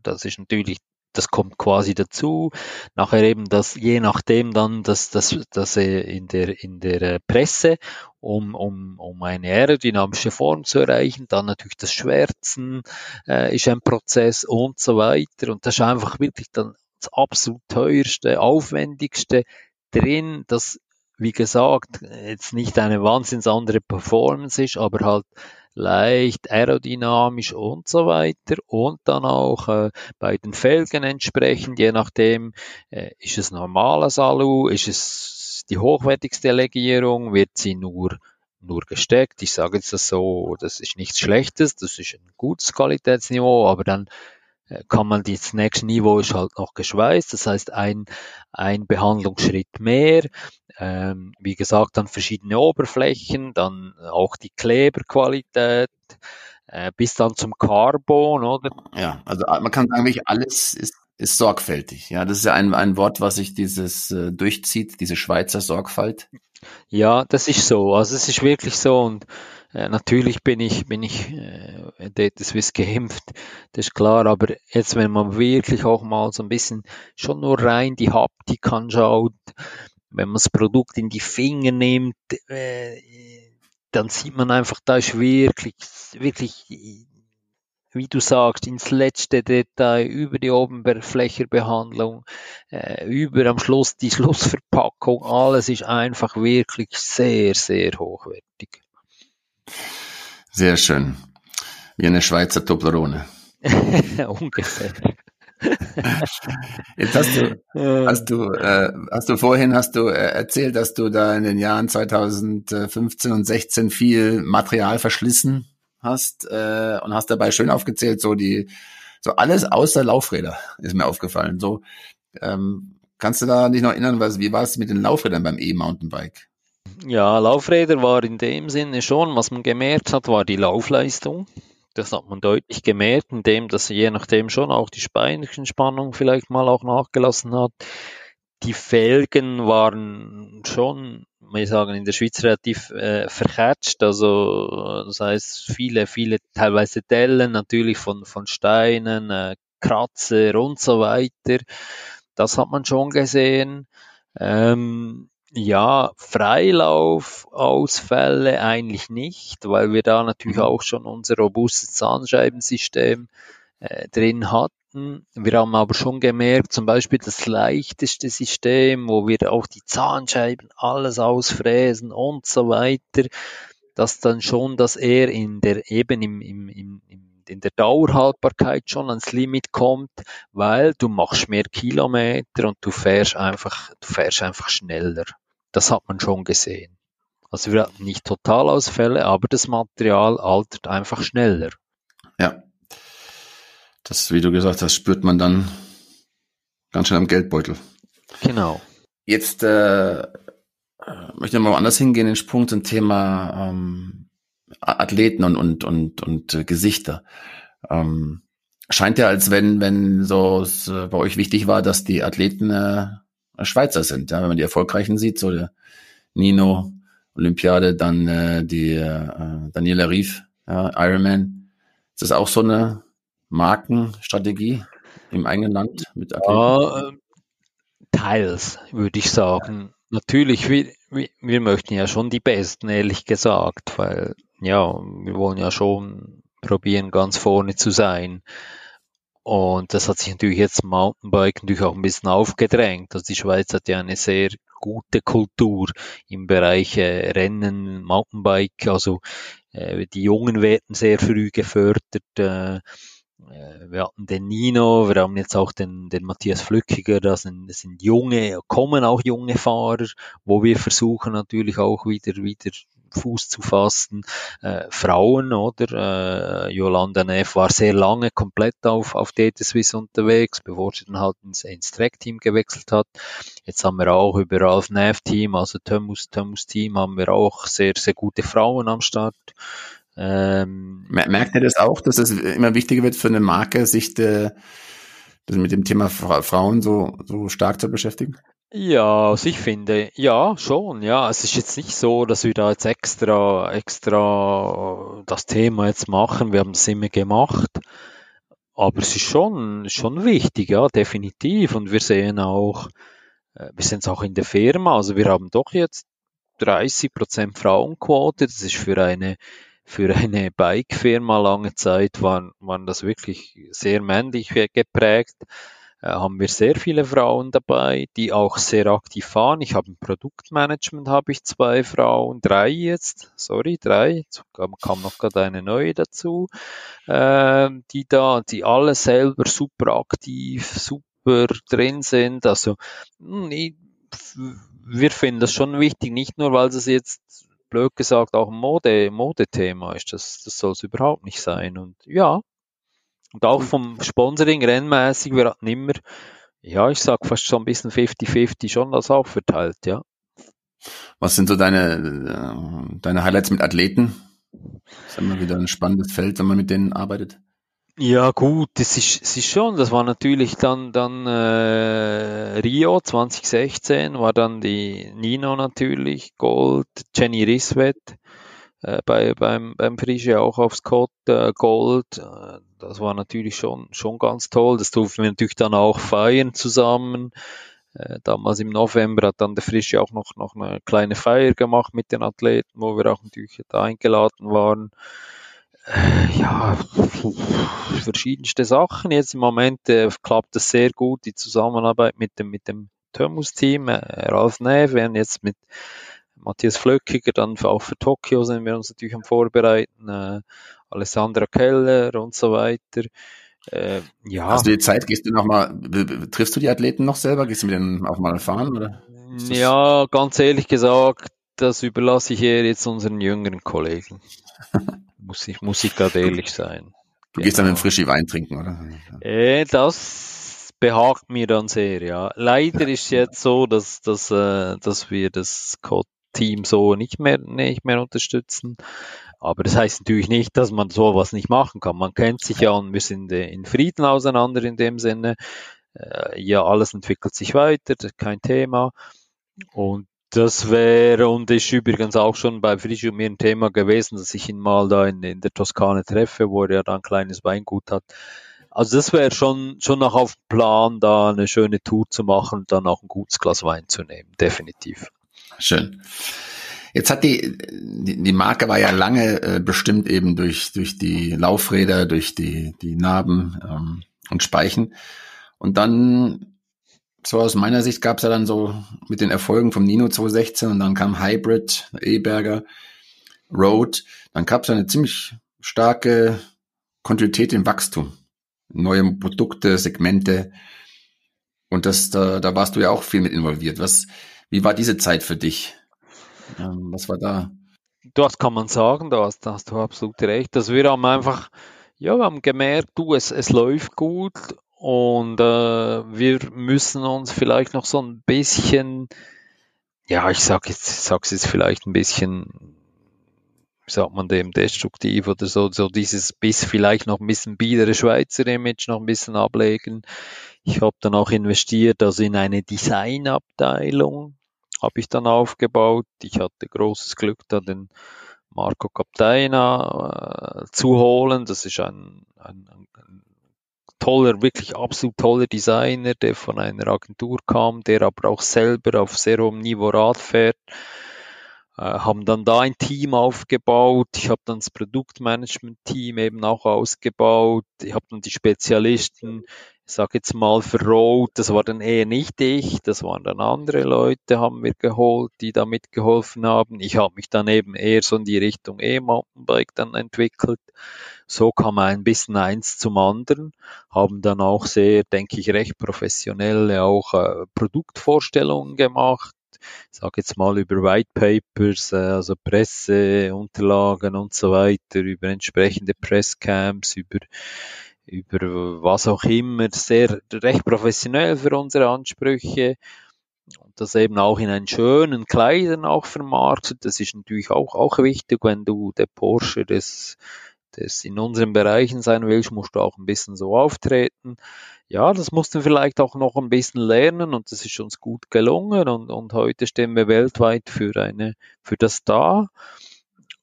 Das ist natürlich... Das kommt quasi dazu. Nachher eben das, je nachdem dann, dass das, das in der, in der Presse, um, um, um eine aerodynamische Form zu erreichen, dann natürlich das Schwärzen äh, ist ein Prozess und so weiter. Und das ist einfach wirklich dann das absolut teuerste, aufwendigste drin, das, wie gesagt, jetzt nicht eine wahnsinns andere Performance ist, aber halt leicht aerodynamisch und so weiter, und dann auch äh, bei den Felgen entsprechend, je nachdem, äh, ist es normales Alu, ist es die hochwertigste Legierung, wird sie nur, nur gesteckt, ich sage jetzt das so, das ist nichts Schlechtes, das ist ein gutes Qualitätsniveau, aber dann kann man, das nächste Niveau ist halt noch geschweißt, das heißt ein, ein Behandlungsschritt mehr, ähm, wie gesagt, dann verschiedene Oberflächen, dann auch die Kleberqualität, äh, bis dann zum Carbon, oder? Ja, also man kann sagen, wirklich alles ist, ist sorgfältig, ja, das ist ja ein, ein Wort, was sich dieses äh, durchzieht, diese Schweizer Sorgfalt. Ja, das ist so, also es ist wirklich so, und natürlich bin ich, bin ich äh, D T Swiss geimpft, das ist klar, aber jetzt, wenn man wirklich auch mal so ein bisschen schon nur rein die Haptik anschaut, wenn man das Produkt in die Finger nimmt, äh, dann sieht man einfach, da ist wirklich, wirklich, wie du sagst, ins letzte Detail, über die Oberflächenbehandlung, äh, über am Schluss die Schlussverpackung, alles ist einfach wirklich sehr, sehr hochwertig. Sehr schön. Wie eine Schweizer Toblerone. Ungefähr. Jetzt hast du, hast du, äh, hast du vorhin hast du äh, erzählt, dass du da in den Jahren zweitausendfünfzehn und sechzehn viel Material verschlissen hast äh, und hast dabei schön aufgezählt, so die, so alles außer Laufräder ist mir aufgefallen. So, ähm, kannst du da dich noch erinnern, was, wie war es mit den Laufrädern beim E-Mountainbike? Ja, Laufräder war in dem Sinne schon, was man gemerkt hat, war die Laufleistung. Das hat man deutlich gemerkt, indem das je nachdem schon auch die Beinspannung vielleicht mal auch nachgelassen hat. Die Felgen waren schon, wir sagen in der Schweiz relativ äh, verketscht, also das heißt viele, viele teilweise Dellen natürlich von, von Steinen, äh, Kratzer und so weiter. Das hat man schon gesehen. Ähm, Ja, Freilaufausfälle eigentlich nicht, weil wir da natürlich auch schon unser robustes Zahnscheibensystem äh, drin hatten. Wir haben aber schon gemerkt, zum Beispiel das leichteste System, wo wir auch die Zahnscheiben alles ausfräsen und so weiter, dass dann schon das eher in der eben im, im, im, im in der Dauerhaltbarkeit schon ans Limit kommt, weil du machst mehr Kilometer und du fährst einfach, du fährst einfach schneller. Das hat man schon gesehen. Also wir hatten nicht Totalausfälle, aber das Material altert einfach schneller. Ja, das, wie du gesagt hast, spürt man dann ganz schön am Geldbeutel. Genau. Jetzt äh, möchte ich mal woanders hingehen, den Sprung zum Thema ähm Athleten und und und und äh, Gesichter. Ähm, scheint ja, als wenn wenn so es äh, bei euch wichtig war, dass die Athleten äh, Schweizer sind. Ja? Wenn man die Erfolgreichen sieht, so der Nino Olympiade, dann äh, die äh, Daniela Rief, ja, Ironman. Ist das auch so eine Markenstrategie im eigenen Land mit Athleten? Ja, teils würde ich sagen. Ja. Natürlich, wir, wir möchten ja schon die Besten, ehrlich gesagt, weil ja, wir wollen ja schon probieren, ganz vorne zu sein. Und das hat sich natürlich jetzt Mountainbike natürlich auch ein bisschen aufgedrängt. Also die Schweiz hat ja eine sehr gute Kultur im Bereich äh, Rennen, Mountainbike. Also äh, die Jungen werden sehr früh gefördert. Äh, Wir hatten den Nino, wir haben jetzt auch den, den Matthias Flückiger, das sind, das sind junge, kommen auch junge Fahrer, wo wir versuchen natürlich auch wieder, wieder Fuß zu fassen. Äh, Frauen, oder? Äh, Jolanda Neff war sehr lange komplett auf, auf D T Swiss unterwegs, bevor sie dann halt ins, ins Trek-Team gewechselt hat. Jetzt haben wir auch über Ralf Neve Team, also Tummus, Tummus Team, haben wir auch sehr, sehr gute Frauen am Start. Ähm, Merkt ihr das auch, dass es immer wichtiger wird für eine Marke, sich de, de mit dem Thema Fra- Frauen so, so stark zu beschäftigen? Ja, also ich finde, ja, schon, ja. Es ist jetzt nicht so, dass wir da jetzt extra, extra das Thema jetzt machen. Wir haben es immer gemacht. Aber es ist schon, schon wichtig, ja, definitiv. Und wir sehen auch, wir sind es auch in der Firma. Also wir haben doch jetzt dreißig Prozent Frauenquote. Das ist für eine Für eine Bike-Firma lange Zeit waren, waren das wirklich sehr männlich geprägt. Äh, haben wir sehr viele Frauen dabei, die auch sehr aktiv fahren. Ich habe im Produktmanagement habe ich zwei Frauen, drei jetzt, sorry, drei. Jetzt kam noch gerade eine neue dazu, äh, die da, die alle selber super aktiv, super drin sind. Also ich, wir finden das schon wichtig, nicht nur, weil es jetzt blöd gesagt, auch ein Mode, Modethema ist, das, das soll es überhaupt nicht sein. Und ja, und auch vom Sponsoring rennmäßig, wir hatten immer, ja, ich sag fast schon ein bisschen fünfzig fünfzig schon das auch verteilt, ja. Was sind so deine, deine Highlights mit Athleten? Das ist immer wieder ein spannendes Feld, wenn man mit denen arbeitet. Ja gut, das ist, das ist schon, das war natürlich dann, dann äh, Rio zwanzig sechzehn, war dann die Nino natürlich, Gold, Jenny Riswet, äh, bei, beim, beim Frische auch aufs Scott, äh, Gold, äh, das war natürlich schon, schon ganz toll, das durften wir natürlich dann auch feiern zusammen. Damals im November hat dann der Frische auch noch, noch eine kleine Feier gemacht mit den Athleten, wo wir auch natürlich da eingeladen waren. Ja, verschiedenste Sachen. Jetzt im Moment äh, klappt es sehr gut, die Zusammenarbeit mit dem, mit dem Thömus-Team. Äh, Ralf Neve, wir haben jetzt mit Matthias Flückiger, dann auch für Tokio sind wir uns natürlich am Vorbereiten, äh, Alessandra Keller und so weiter. Äh, ja. Hast du die Zeit, gehst du nochmal, triffst du die Athleten noch selber, gehst du mit denen auch mal fahren? Oder? Ja, ganz ehrlich gesagt, das überlasse ich eher jetzt unseren jüngeren Kollegen. muss ich, muss ich gerade ehrlich sein. Du genau. gehst dann mit dem Frischi Wein trinken, oder? Äh, das behagt mir dann sehr, ja. Leider ist es jetzt so, dass, dass, äh, dass wir das Team so nicht mehr, nicht mehr unterstützen. Aber das heißt natürlich nicht, dass man sowas nicht machen kann. Man kennt sich ja und wir sind in Frieden auseinander in dem Sinne. Äh, ja, alles entwickelt sich weiter, das ist kein Thema. Und das wäre und ist übrigens auch schon bei Frisch und mir ein Thema gewesen, dass ich ihn mal da in, in der Toskana treffe, wo er ja da ein kleines Weingut hat. Also das wäre schon, schon noch auf dem Plan, da eine schöne Tour zu machen und dann auch ein gutes Glas Wein zu nehmen, definitiv. Schön. Jetzt hat die, die, die Marke war ja lange äh, bestimmt eben durch, durch die Laufräder, durch die, die Narben ähm, und Speichen. Und dann... So aus meiner Sicht gab es ja dann so mit den Erfolgen vom Nino zweitausendsechzehn und dann kam Hybrid, E-Berger, Road. Dann gab es eine ziemlich starke Kontinuität im Wachstum. Neue Produkte, Segmente. Und das da, da warst du ja auch viel mit involviert. Was, wie war diese Zeit für dich? Ähm, was war da? Das kann man sagen, da hast, da hast du absolut recht. Dass wir haben einfach, ja, wir haben gemerkt, du, es, es läuft gut. Und äh, wir müssen uns vielleicht noch so ein bisschen, ja, ich sag jetzt, sag's jetzt vielleicht ein bisschen, wie sagt man dem, destruktiv oder so, so dieses bis vielleicht noch ein bisschen biedere Schweizer Image noch ein bisschen ablegen. Ich habe dann auch investiert, also in eine Designabteilung habe ich dann aufgebaut. Ich hatte großes Glück, da den Marco Captaina äh, zu holen. Das ist ein, ein, ein toller, wirklich absolut toller Designer, der von einer Agentur kam, der aber auch selber auf sehr hohem Niveau Rad fährt. Äh, haben dann da ein Team aufgebaut. Ich habe dann das Produktmanagement-Team eben auch ausgebaut. Ich habe dann die Spezialisten, ich sage jetzt mal für Road, das war dann eher nicht ich, das waren dann andere Leute, haben wir geholt, die da mitgeholfen haben. Ich habe mich dann eben eher so in die Richtung E-Mountainbike dann entwickelt. So kam ein bisschen eins zum anderen, haben dann auch sehr, denke ich, recht professionelle auch äh, Produktvorstellungen gemacht. Ich sage jetzt mal über White Papers, äh, also Presseunterlagen und so weiter, über entsprechende Presscamps, über, über was auch immer, sehr recht professionell für unsere Ansprüche. Und das eben auch in einen schönen Kleidern auch vermarktet. Das ist natürlich auch, auch wichtig, wenn du der Porsche des das in unseren Bereichen sein willst, musst du auch ein bisschen so auftreten. Ja, das mussten wir vielleicht auch noch ein bisschen lernen und das ist uns gut gelungen und, und heute stehen wir weltweit für eine, für das da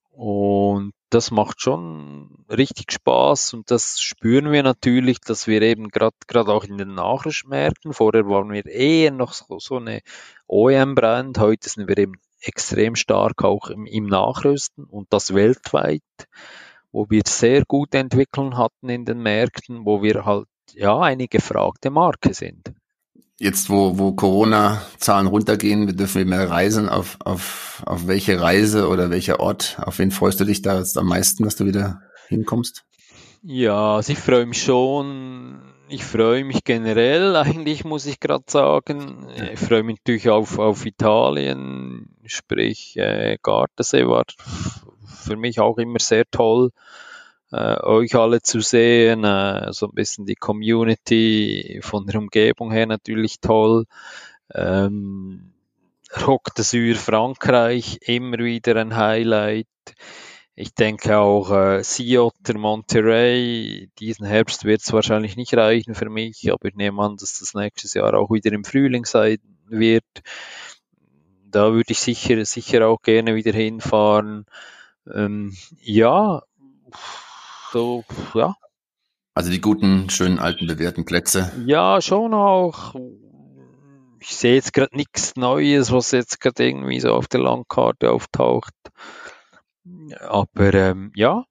und das macht schon richtig Spaß und das spüren wir natürlich, dass wir eben gerade gerade auch in den Nachrichtenmärkten, vorher waren wir eher noch so, so eine O E M-Brand, heute sind wir eben extrem stark auch im, im Nachrüsten und das weltweit, wo wir sehr gute Entwicklungen hatten in den Märkten, wo wir halt ja eine gefragte Marke sind. Jetzt, wo, wo Corona-Zahlen runtergehen, wir dürfen mehr reisen. Auf, auf, auf welche Reise oder welcher Ort, auf wen freust du dich da jetzt am meisten, dass du wieder hinkommst? Ja, also ich freue mich schon. Ich freue mich generell, eigentlich muss ich gerade sagen. Ich freue mich natürlich auf, auf Italien, sprich äh, Gardasee war für mich auch immer sehr toll, äh, euch alle zu sehen, äh, so ein bisschen die Community von der Umgebung her natürlich toll. Ähm, Roc de Sur, Frankreich, immer wieder ein Highlight. Ich denke auch äh, Sea-Otter, Monterey, diesen Herbst wird es wahrscheinlich nicht reichen für mich, aber ich nehme an, dass das nächstes Jahr auch wieder im Frühling sein wird. Da würde ich sicher, sicher auch gerne wieder hinfahren. Ähm, ja, so, ja. Also die guten, schönen, alten, bewährten Plätze. Ja, schon auch. Ich sehe jetzt gerade nichts Neues, was jetzt gerade irgendwie so auf der Landkarte auftaucht. Aber ähm, ja,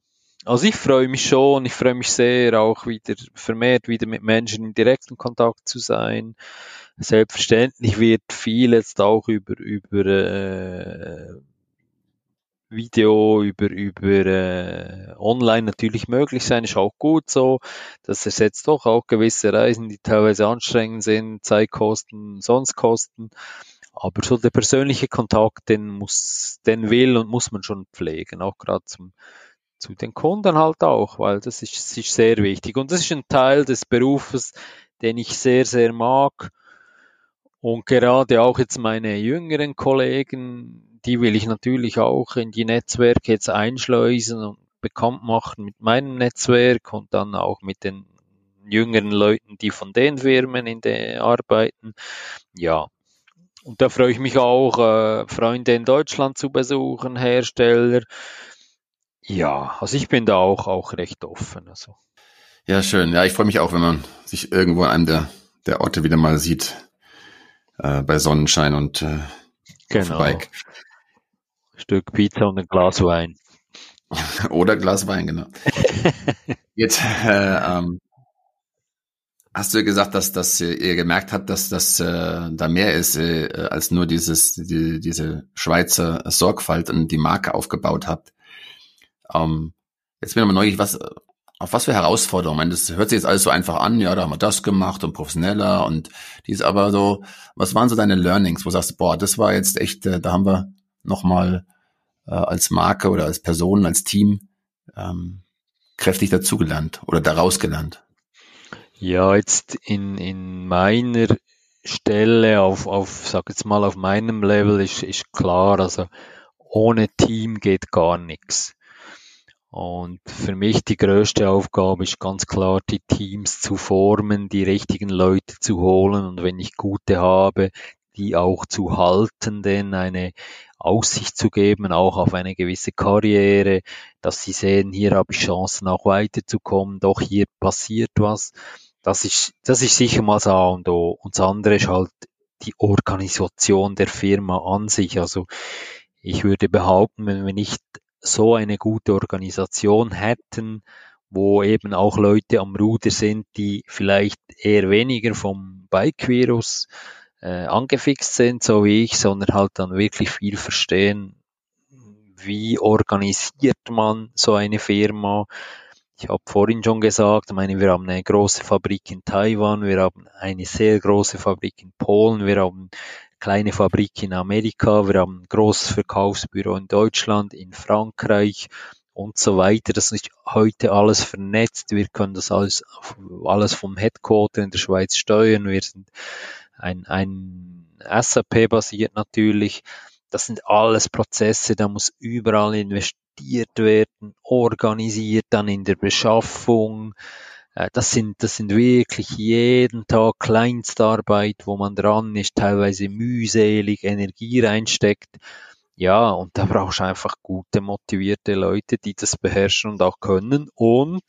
also ich freue mich schon, ich freue mich sehr, auch wieder vermehrt wieder mit Menschen im direkten Kontakt zu sein. Selbstverständlich wird viel jetzt auch über, über äh, Video, über, über äh, online natürlich möglich sein, ist auch gut so. Das ersetzt doch auch gewisse Reisen, die teilweise anstrengend sind, Zeitkosten, sonst Kosten. Aber so der persönliche Kontakt, den muss, den will und muss man schon pflegen, auch gerade zum zu den Kunden halt auch, weil das ist, das ist sehr wichtig. Und das ist ein Teil des Berufes, den ich sehr, sehr mag. Und gerade auch jetzt meine jüngeren Kollegen, die will ich natürlich auch in die Netzwerke jetzt einschleusen und bekannt machen mit meinem Netzwerk und dann auch mit den jüngeren Leuten, die von den Firmen in der arbeiten. Ja, und da freue ich mich auch, äh, Freunde in Deutschland zu besuchen, Hersteller. Ja, also ich bin da auch, auch recht offen. Also. Ja, schön. Ja, ich freue mich auch, wenn man sich irgendwo an einem der, der Orte wieder mal sieht, äh, bei Sonnenschein und äh, genau. Auf dem Bike. Stück Pizza und ein Glas Wein. Oder Glas Wein, genau. Jetzt äh, ähm, hast du gesagt, dass, dass ihr gemerkt habt, dass, dass äh, da mehr ist, äh, als nur dieses die, diese Schweizer Sorgfalt und die Marke aufgebaut habt. Um, jetzt bin ich mal neugierig, was, auf was für Herausforderungen, ich meine, das hört sich jetzt alles so einfach an, ja, da haben wir das gemacht und professioneller und dies, aber so, was waren so deine Learnings, wo du sagst, boah, das war jetzt echt, da haben wir nochmal äh, als Marke oder als Person, als Team ähm, kräftig dazugelernt oder daraus gelernt? Ja, jetzt in, in meiner Stelle, auf, auf, sag jetzt mal, auf meinem Level ist, ist klar, also ohne Team geht gar nichts. Und für mich die größte Aufgabe ist ganz klar, die Teams zu formen, die richtigen Leute zu holen und wenn ich gute habe, die auch zu halten, denen eine Aussicht zu geben, auch auf eine gewisse Karriere, dass sie sehen, hier habe ich Chancen auch weiterzukommen, doch hier passiert was. Das ist, das ist sicher mal das A und O. Und das andere ist halt die Organisation der Firma an sich. Also ich würde behaupten, wenn wir nicht so eine gute Organisation hätten, wo eben auch Leute am Ruder sind, die vielleicht eher weniger vom Bike-Virus äh, angefixt sind, so wie ich, sondern halt dann wirklich viel verstehen, wie organisiert man so eine Firma. Ich habe vorhin schon gesagt, ich meine, wir haben eine große Fabrik in Taiwan, wir haben eine sehr große Fabrik in Polen, wir haben kleine Fabrik in Amerika, wir haben ein großes Verkaufsbüro in Deutschland, in Frankreich und so weiter. Das ist heute alles vernetzt. Wir können das alles, alles vom Headquarter in der Schweiz steuern. Wir sind ein, ein S A P basiert natürlich. Das sind alles Prozesse, da muss überall investiert werden, organisiert, dann in der Beschaffung. Das sind, das sind wirklich jeden Tag Kleinstarbeit, wo man dran ist, teilweise mühselig Energie reinsteckt. Ja, und da brauchst du einfach gute, motivierte Leute, die das beherrschen und auch können. Und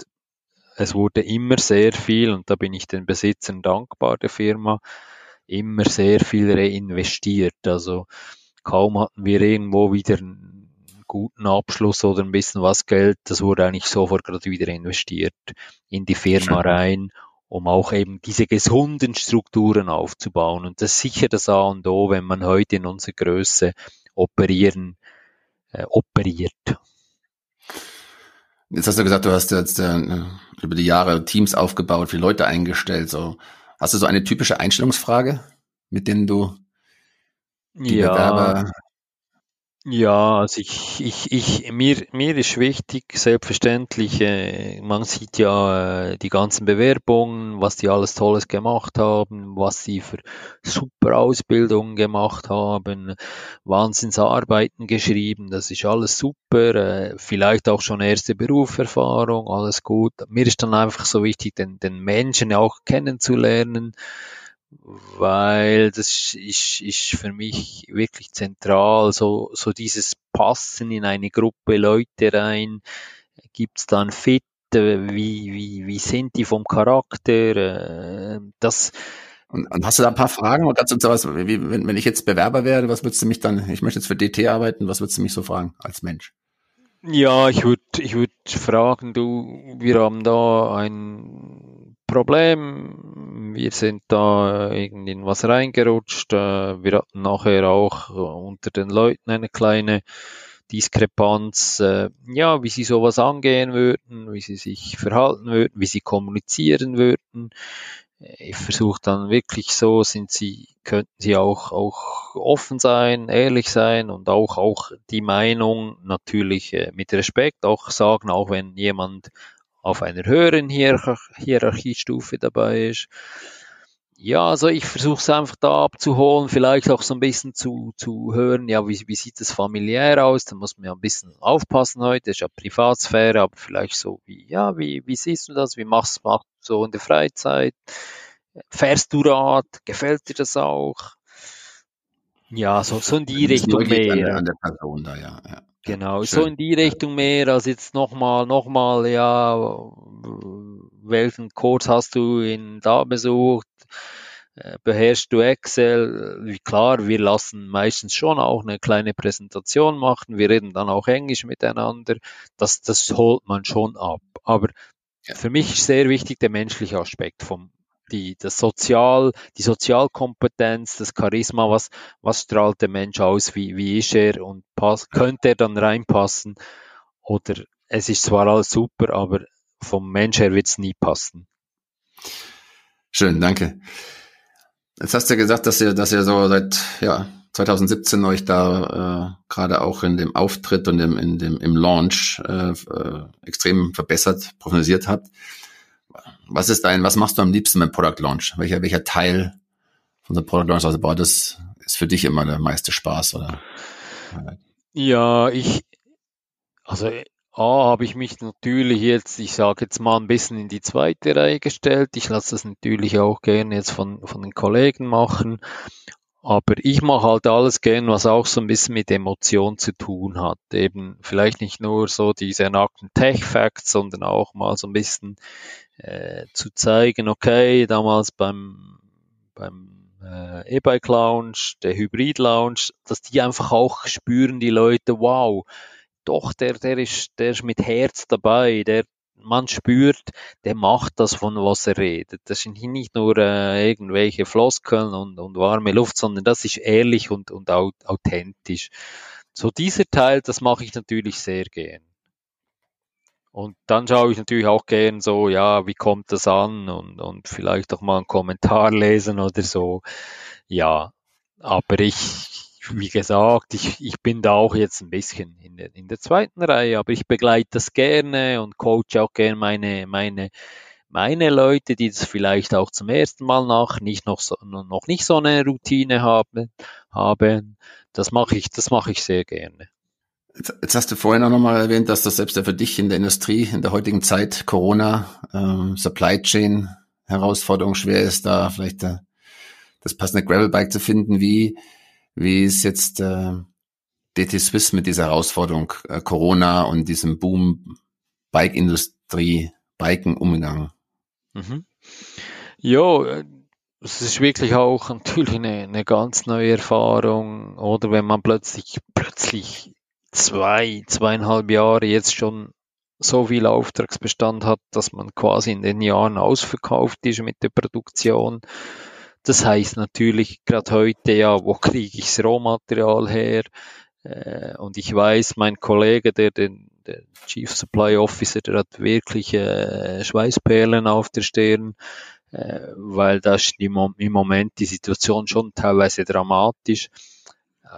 es wurde immer sehr viel, und da bin ich den Besitzern dankbar, der Firma, immer sehr viel reinvestiert. Also kaum hatten wir irgendwo wieder einen guten Abschluss oder ein bisschen was Geld, das wurde eigentlich sofort gerade wieder investiert in die Firma rein, um auch eben diese gesunden Strukturen aufzubauen. Und das ist sicher das A und O, wenn man heute in unserer Größe operieren, äh, operiert. Jetzt hast du gesagt, du hast jetzt äh, über die Jahre Teams aufgebaut, viele Leute eingestellt. So. Hast du so eine typische Einstellungsfrage, mit denen du die ja. Bewerber... Ja, also ich, ich, ich, mir, mir ist wichtig, selbstverständlich, äh, man sieht ja äh, die ganzen Bewerbungen, was die alles Tolles gemacht haben, was sie für super Ausbildungen gemacht haben, Wahnsinnsarbeiten geschrieben, das ist alles super, äh, vielleicht auch schon erste Berufserfahrung, alles gut. Mir ist dann einfach so wichtig, den, den Menschen auch kennenzulernen, weil das ist, ist für mich wirklich zentral, so, so dieses Passen in eine Gruppe Leute rein, gibt's da ein Fit, wie, wie, wie sind die vom Charakter, das... Und, und hast du da ein paar Fragen? Und dazu, was, wie, wenn, wenn ich jetzt Bewerber wäre, was würdest du mich dann, ich möchte jetzt für D T arbeiten, was würdest du mich so fragen als Mensch? Ja, ich würde ich würde fragen, du, wir haben da ein Problem wir sind da irgendwie in was reingerutscht. Wir hatten nachher auch unter den Leuten eine kleine Diskrepanz, ja, wie sie sowas angehen würden, wie sie sich verhalten würden, wie sie kommunizieren würden. Ich versuche dann wirklich so, sind sie, könnten sie auch, auch offen sein, ehrlich sein und auch, auch die Meinung natürlich mit Respekt auch sagen, auch wenn jemand auf einer höheren Hierarch- Hierarchiestufe dabei ist. Ja, also ich versuche es einfach da abzuholen, vielleicht auch so ein bisschen zu, zu hören, ja, wie, wie sieht es familiär aus, da muss man ja ein bisschen aufpassen heute, das ist ja Privatsphäre, aber vielleicht so, wie, ja, wie, wie siehst du das, wie machst du es so in der Freizeit, fährst du Rad, gefällt dir das auch? Ja, so, so in die Richtung mehr. An der, an der Person da, ja, ja. Genau, schön. So in die Richtung mehr, als jetzt nochmal, nochmal, ja, welchen Kurs hast du in da besucht, beherrschst du Excel? Klar, wir lassen meistens schon auch eine kleine Präsentation machen, wir reden dann auch Englisch miteinander, das, das holt man schon ab. Aber ja, für mich ist sehr wichtig der menschliche Aspekt vom Die, das Sozial, die Sozialkompetenz, das Charisma, was, was strahlt der Mensch aus, wie, wie ist er und pass, könnte er dann reinpassen oder es ist zwar alles super, aber vom Mensch her wird es nie passen. Schön, danke. Jetzt hast du gesagt, dass ihr, dass ihr so seit ja, zwanzig siebzehn euch da äh, gerade auch in dem Auftritt und im, in dem, im Launch äh, äh, extrem verbessert, professionalisiert habt. Was ist dein, was machst du am liebsten beim Product Launch? Welcher, welcher Teil von dem Product Launch, also boah, das ist für dich immer der meiste Spaß, oder? Ja, ich, also A, habe ich mich natürlich jetzt, ich sage jetzt mal ein bisschen in die zweite Reihe gestellt. Ich lasse das natürlich auch gerne jetzt von, von den Kollegen machen. Aber ich mache halt alles gern, was auch so ein bisschen mit Emotion zu tun hat. Eben vielleicht nicht nur so diese nackten Tech-Facts, sondern auch mal so ein bisschen äh, zu zeigen, okay, damals beim, beim äh, E-Bike-Lounge, der Hybrid-Lounge, dass die einfach auch spüren, die Leute, wow, doch, der, der, ist, der ist mit Herz dabei, der man spürt, der macht das, von was er redet. Das sind nicht nur äh, irgendwelche Floskeln und, und warme Luft, sondern das ist ehrlich und, und authentisch. So dieser Teil, das mache ich natürlich sehr gern. Und dann schaue ich natürlich auch gern so, ja, wie kommt das an? Und, und vielleicht auch mal einen Kommentar lesen oder so. Ja, aber ich... Wie gesagt, ich, ich bin da auch jetzt ein bisschen in der, in der zweiten Reihe, aber ich begleite das gerne und coache auch gerne meine, meine, meine Leute, die das vielleicht auch zum ersten Mal nach, nicht noch, so, noch nicht so eine Routine haben. haben. Das mache ich, das mache ich sehr gerne. Jetzt, jetzt hast du vorhin auch nochmal erwähnt, dass das selbst für dich in der Industrie, in der heutigen Zeit, Corona, ähm, Supply Chain Herausforderung schwer ist, da vielleicht äh, das passende Gravelbike zu finden, wie Wie ist jetzt äh, D T Swiss mit dieser Herausforderung äh, Corona und diesem Boom Bike-Industrie, Biken umgegangen? Mhm. Ja, es ist wirklich auch natürlich eine, eine ganz neue Erfahrung, oder wenn man plötzlich plötzlich zwei, zweieinhalb Jahre jetzt schon so viel Auftragsbestand hat, dass man quasi in den Jahren ausverkauft ist mit der Produktion. Das heißt natürlich gerade heute, ja, wo kriege ich das Rohmaterial her? Äh, und ich weiß, mein Kollege, der, der, der Chief Supply Officer, der hat wirklich äh, Schweißperlen auf der Stirn, äh, weil das ist im, im Moment die Situation schon teilweise dramatisch.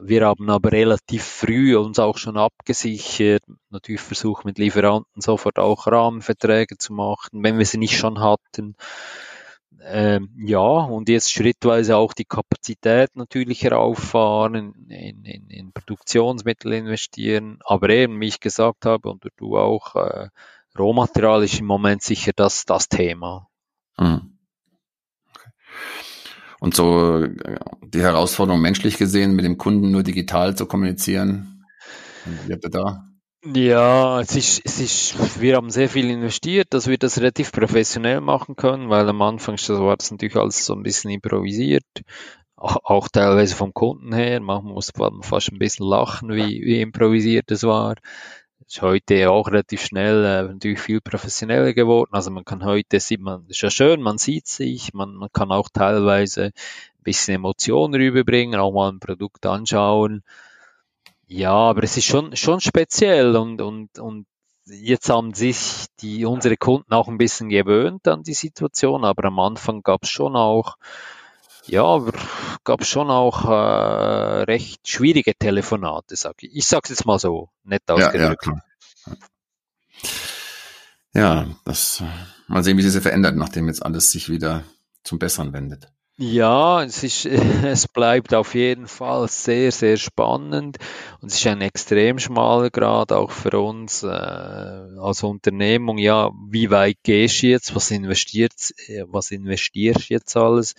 Wir haben aber relativ früh uns auch schon abgesichert, natürlich versucht mit Lieferanten sofort auch Rahmenverträge zu machen, wenn wir sie nicht schon hatten. Ähm, ja, und jetzt schrittweise auch die Kapazität natürlich herauffahren, in, in, in Produktionsmittel investieren, aber eben, wie ich gesagt habe, und du auch, äh, Rohmaterial ist im Moment sicher das, das Thema. Mhm. Okay. Und so die Herausforderung menschlich gesehen, mit dem Kunden nur digital zu kommunizieren, wie habt ihr da? Ja, es ist, es ist, wir haben sehr viel investiert, dass wir das relativ professionell machen können, weil am Anfang war das natürlich alles so ein bisschen improvisiert, auch teilweise vom Kunden her, man muss fast ein bisschen lachen, wie, wie improvisiert es war. ist heute auch relativ schnell äh, natürlich viel professioneller geworden. Also man kann heute, sieht man, ist ja schön, man sieht sich, man, man kann auch teilweise ein bisschen Emotionen rüberbringen, auch mal ein Produkt anschauen. Ja, aber es ist schon, schon speziell und, und, und jetzt haben sich die, unsere Kunden auch ein bisschen gewöhnt an die Situation, aber am Anfang gab es schon auch, ja, gab schon auch äh, recht schwierige Telefonate, sag ich. Ich sag's jetzt mal so, nett ausgedrückt. Ja, ja, ja, das, mal sehen, wie sich das verändert, nachdem jetzt alles sich wieder zum Besseren wendet. Ja, es ist, es bleibt auf jeden Fall sehr, sehr spannend und es ist ein extrem schmaler Grad auch für uns äh, als Unternehmung. Ja, wie weit gehst du jetzt? Was investierst, was investierst du jetzt alles?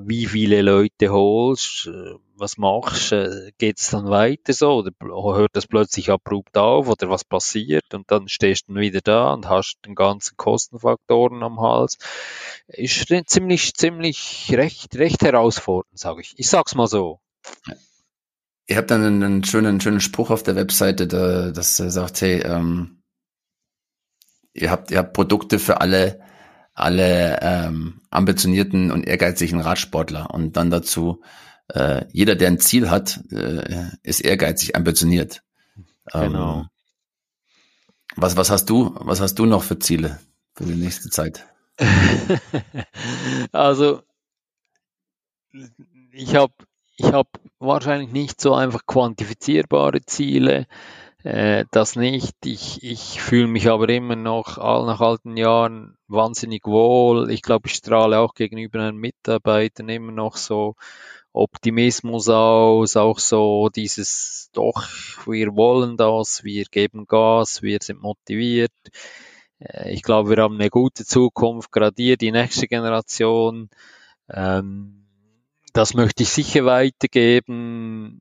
Wie viele Leute holst? Was machst du? Geht es dann weiter so? Oder hört das plötzlich abrupt auf? Oder was passiert? Und dann stehst du wieder da und hast den ganzen Kostenfaktoren am Hals. Ist ziemlich, ziemlich recht, recht herausfordernd, sage ich. Ich sag's mal so. Ihr habt dann einen schönen, schönen Spruch auf der Webseite, da, dass er sagt, hey, ähm, ihr habt, ihr habt Produkte für alle, alle ähm, ambitionierten und ehrgeizigen Radsportler und dann dazu äh, jeder, der ein Ziel hat, äh, ist ehrgeizig, ambitioniert. Genau. Ähm, was was hast du? Was hast du noch für Ziele für die nächste Zeit? Also ich habe ich habe wahrscheinlich nicht so einfach quantifizierbare Ziele. Das nicht. Ich, ich fühle mich aber immer noch nach alten Jahren wahnsinnig wohl. Ich glaube, ich strahle auch gegenüber den Mitarbeitern immer noch so Optimismus aus, auch so dieses doch, wir wollen das, wir geben Gas, wir sind motiviert. Ich glaube, wir haben eine gute Zukunft, gerade hier die nächste Generation. Das möchte ich sicher weitergeben,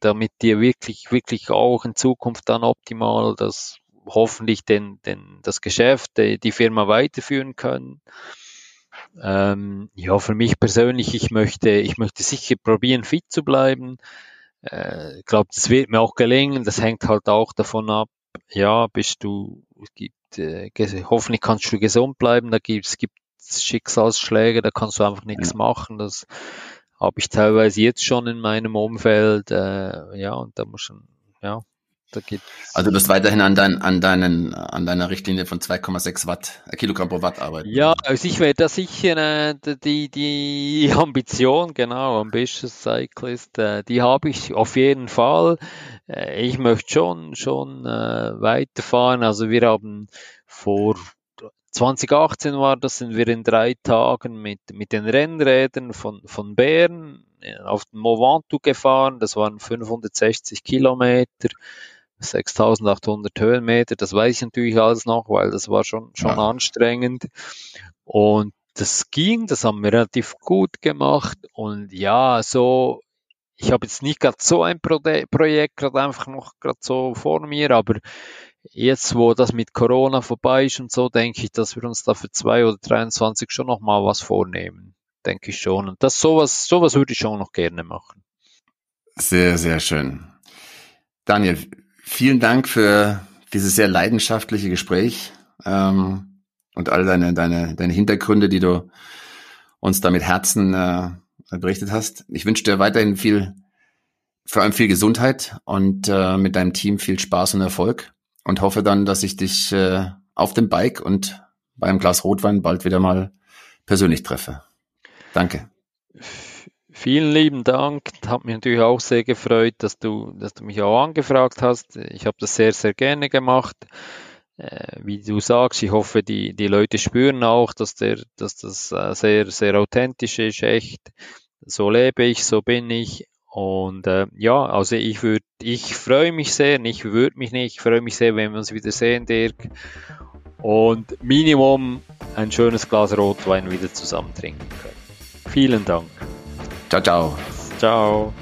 damit ihr wirklich, wirklich auch in Zukunft dann optimal das hoffentlich den, den, das Geschäft, die, die Firma weiterführen können. Ähm, ja, für mich persönlich, ich möchte, ich möchte sicher probieren, fit zu bleiben. Ich äh, glaube, das wird mir auch gelingen. Das hängt halt auch davon ab, ja, bist du, es gibt, äh, hoffentlich kannst du gesund bleiben, da gibt es gibt Schicksalsschläge, da kannst du einfach nichts machen, das habe ich teilweise jetzt schon in meinem Umfeld, äh, ja, und da muss schon, ja, da geht. Also du bist weiterhin an, dein, an, deinen, an deiner Richtlinie von zwei Komma sechs Watt, Kilogramm pro Watt arbeiten. Ja, also ich wäre da sicher, äh, die, die Ambition, genau, Ambitious Cyclist, äh, die habe ich auf jeden Fall. Äh, ich möchte schon, schon äh, weiterfahren, also wir haben vor zwanzig achtzehn war das, sind wir in drei Tagen mit, mit den Rennrädern von, von Bern auf den Mont Ventoux gefahren. Das waren fünfhundertsechzig Kilometer, sechstausendachthundert Höhenmeter. Das weiß ich natürlich alles noch, weil das war schon, schon ja. anstrengend. Und das ging, das haben wir relativ gut gemacht. Und ja, so, ich habe jetzt nicht gerade so ein Pro- Projekt gerade einfach noch gerade so vor mir, aber jetzt, wo das mit Corona vorbei ist und so, denke ich, dass wir uns da für zwei oder dreiundzwanzig schon nochmal was vornehmen. Denke ich schon. Und das, sowas, sowas würde ich schon noch gerne machen. Sehr, sehr schön. Daniel, vielen Dank für dieses sehr leidenschaftliche Gespräch ähm, und all deine, deine, deine Hintergründe, die du uns da mit Herzen äh, berichtet hast. Ich wünsche dir weiterhin viel, vor allem viel Gesundheit und äh, mit deinem Team viel Spaß und Erfolg. Und hoffe dann, dass ich dich äh, auf dem Bike und beim Glas Rotwein bald wieder mal persönlich treffe. Danke. Vielen lieben Dank. Hat mich natürlich auch sehr gefreut, dass du, dass du mich auch angefragt hast. Ich habe das sehr, sehr gerne gemacht. Äh, wie du sagst, ich hoffe, die, die Leute spüren auch, dass, der, dass das äh, sehr, sehr authentisch ist, echt. So lebe ich, so bin ich. Und äh, ja, also ich würde, ich freue mich sehr, ich würde mich nicht, ich freue mich sehr, wenn wir uns wieder sehen, Dirk. Und Minimum ein schönes Glas Rotwein wieder zusammen trinken können. Vielen Dank. Ciao, ciao. Ciao.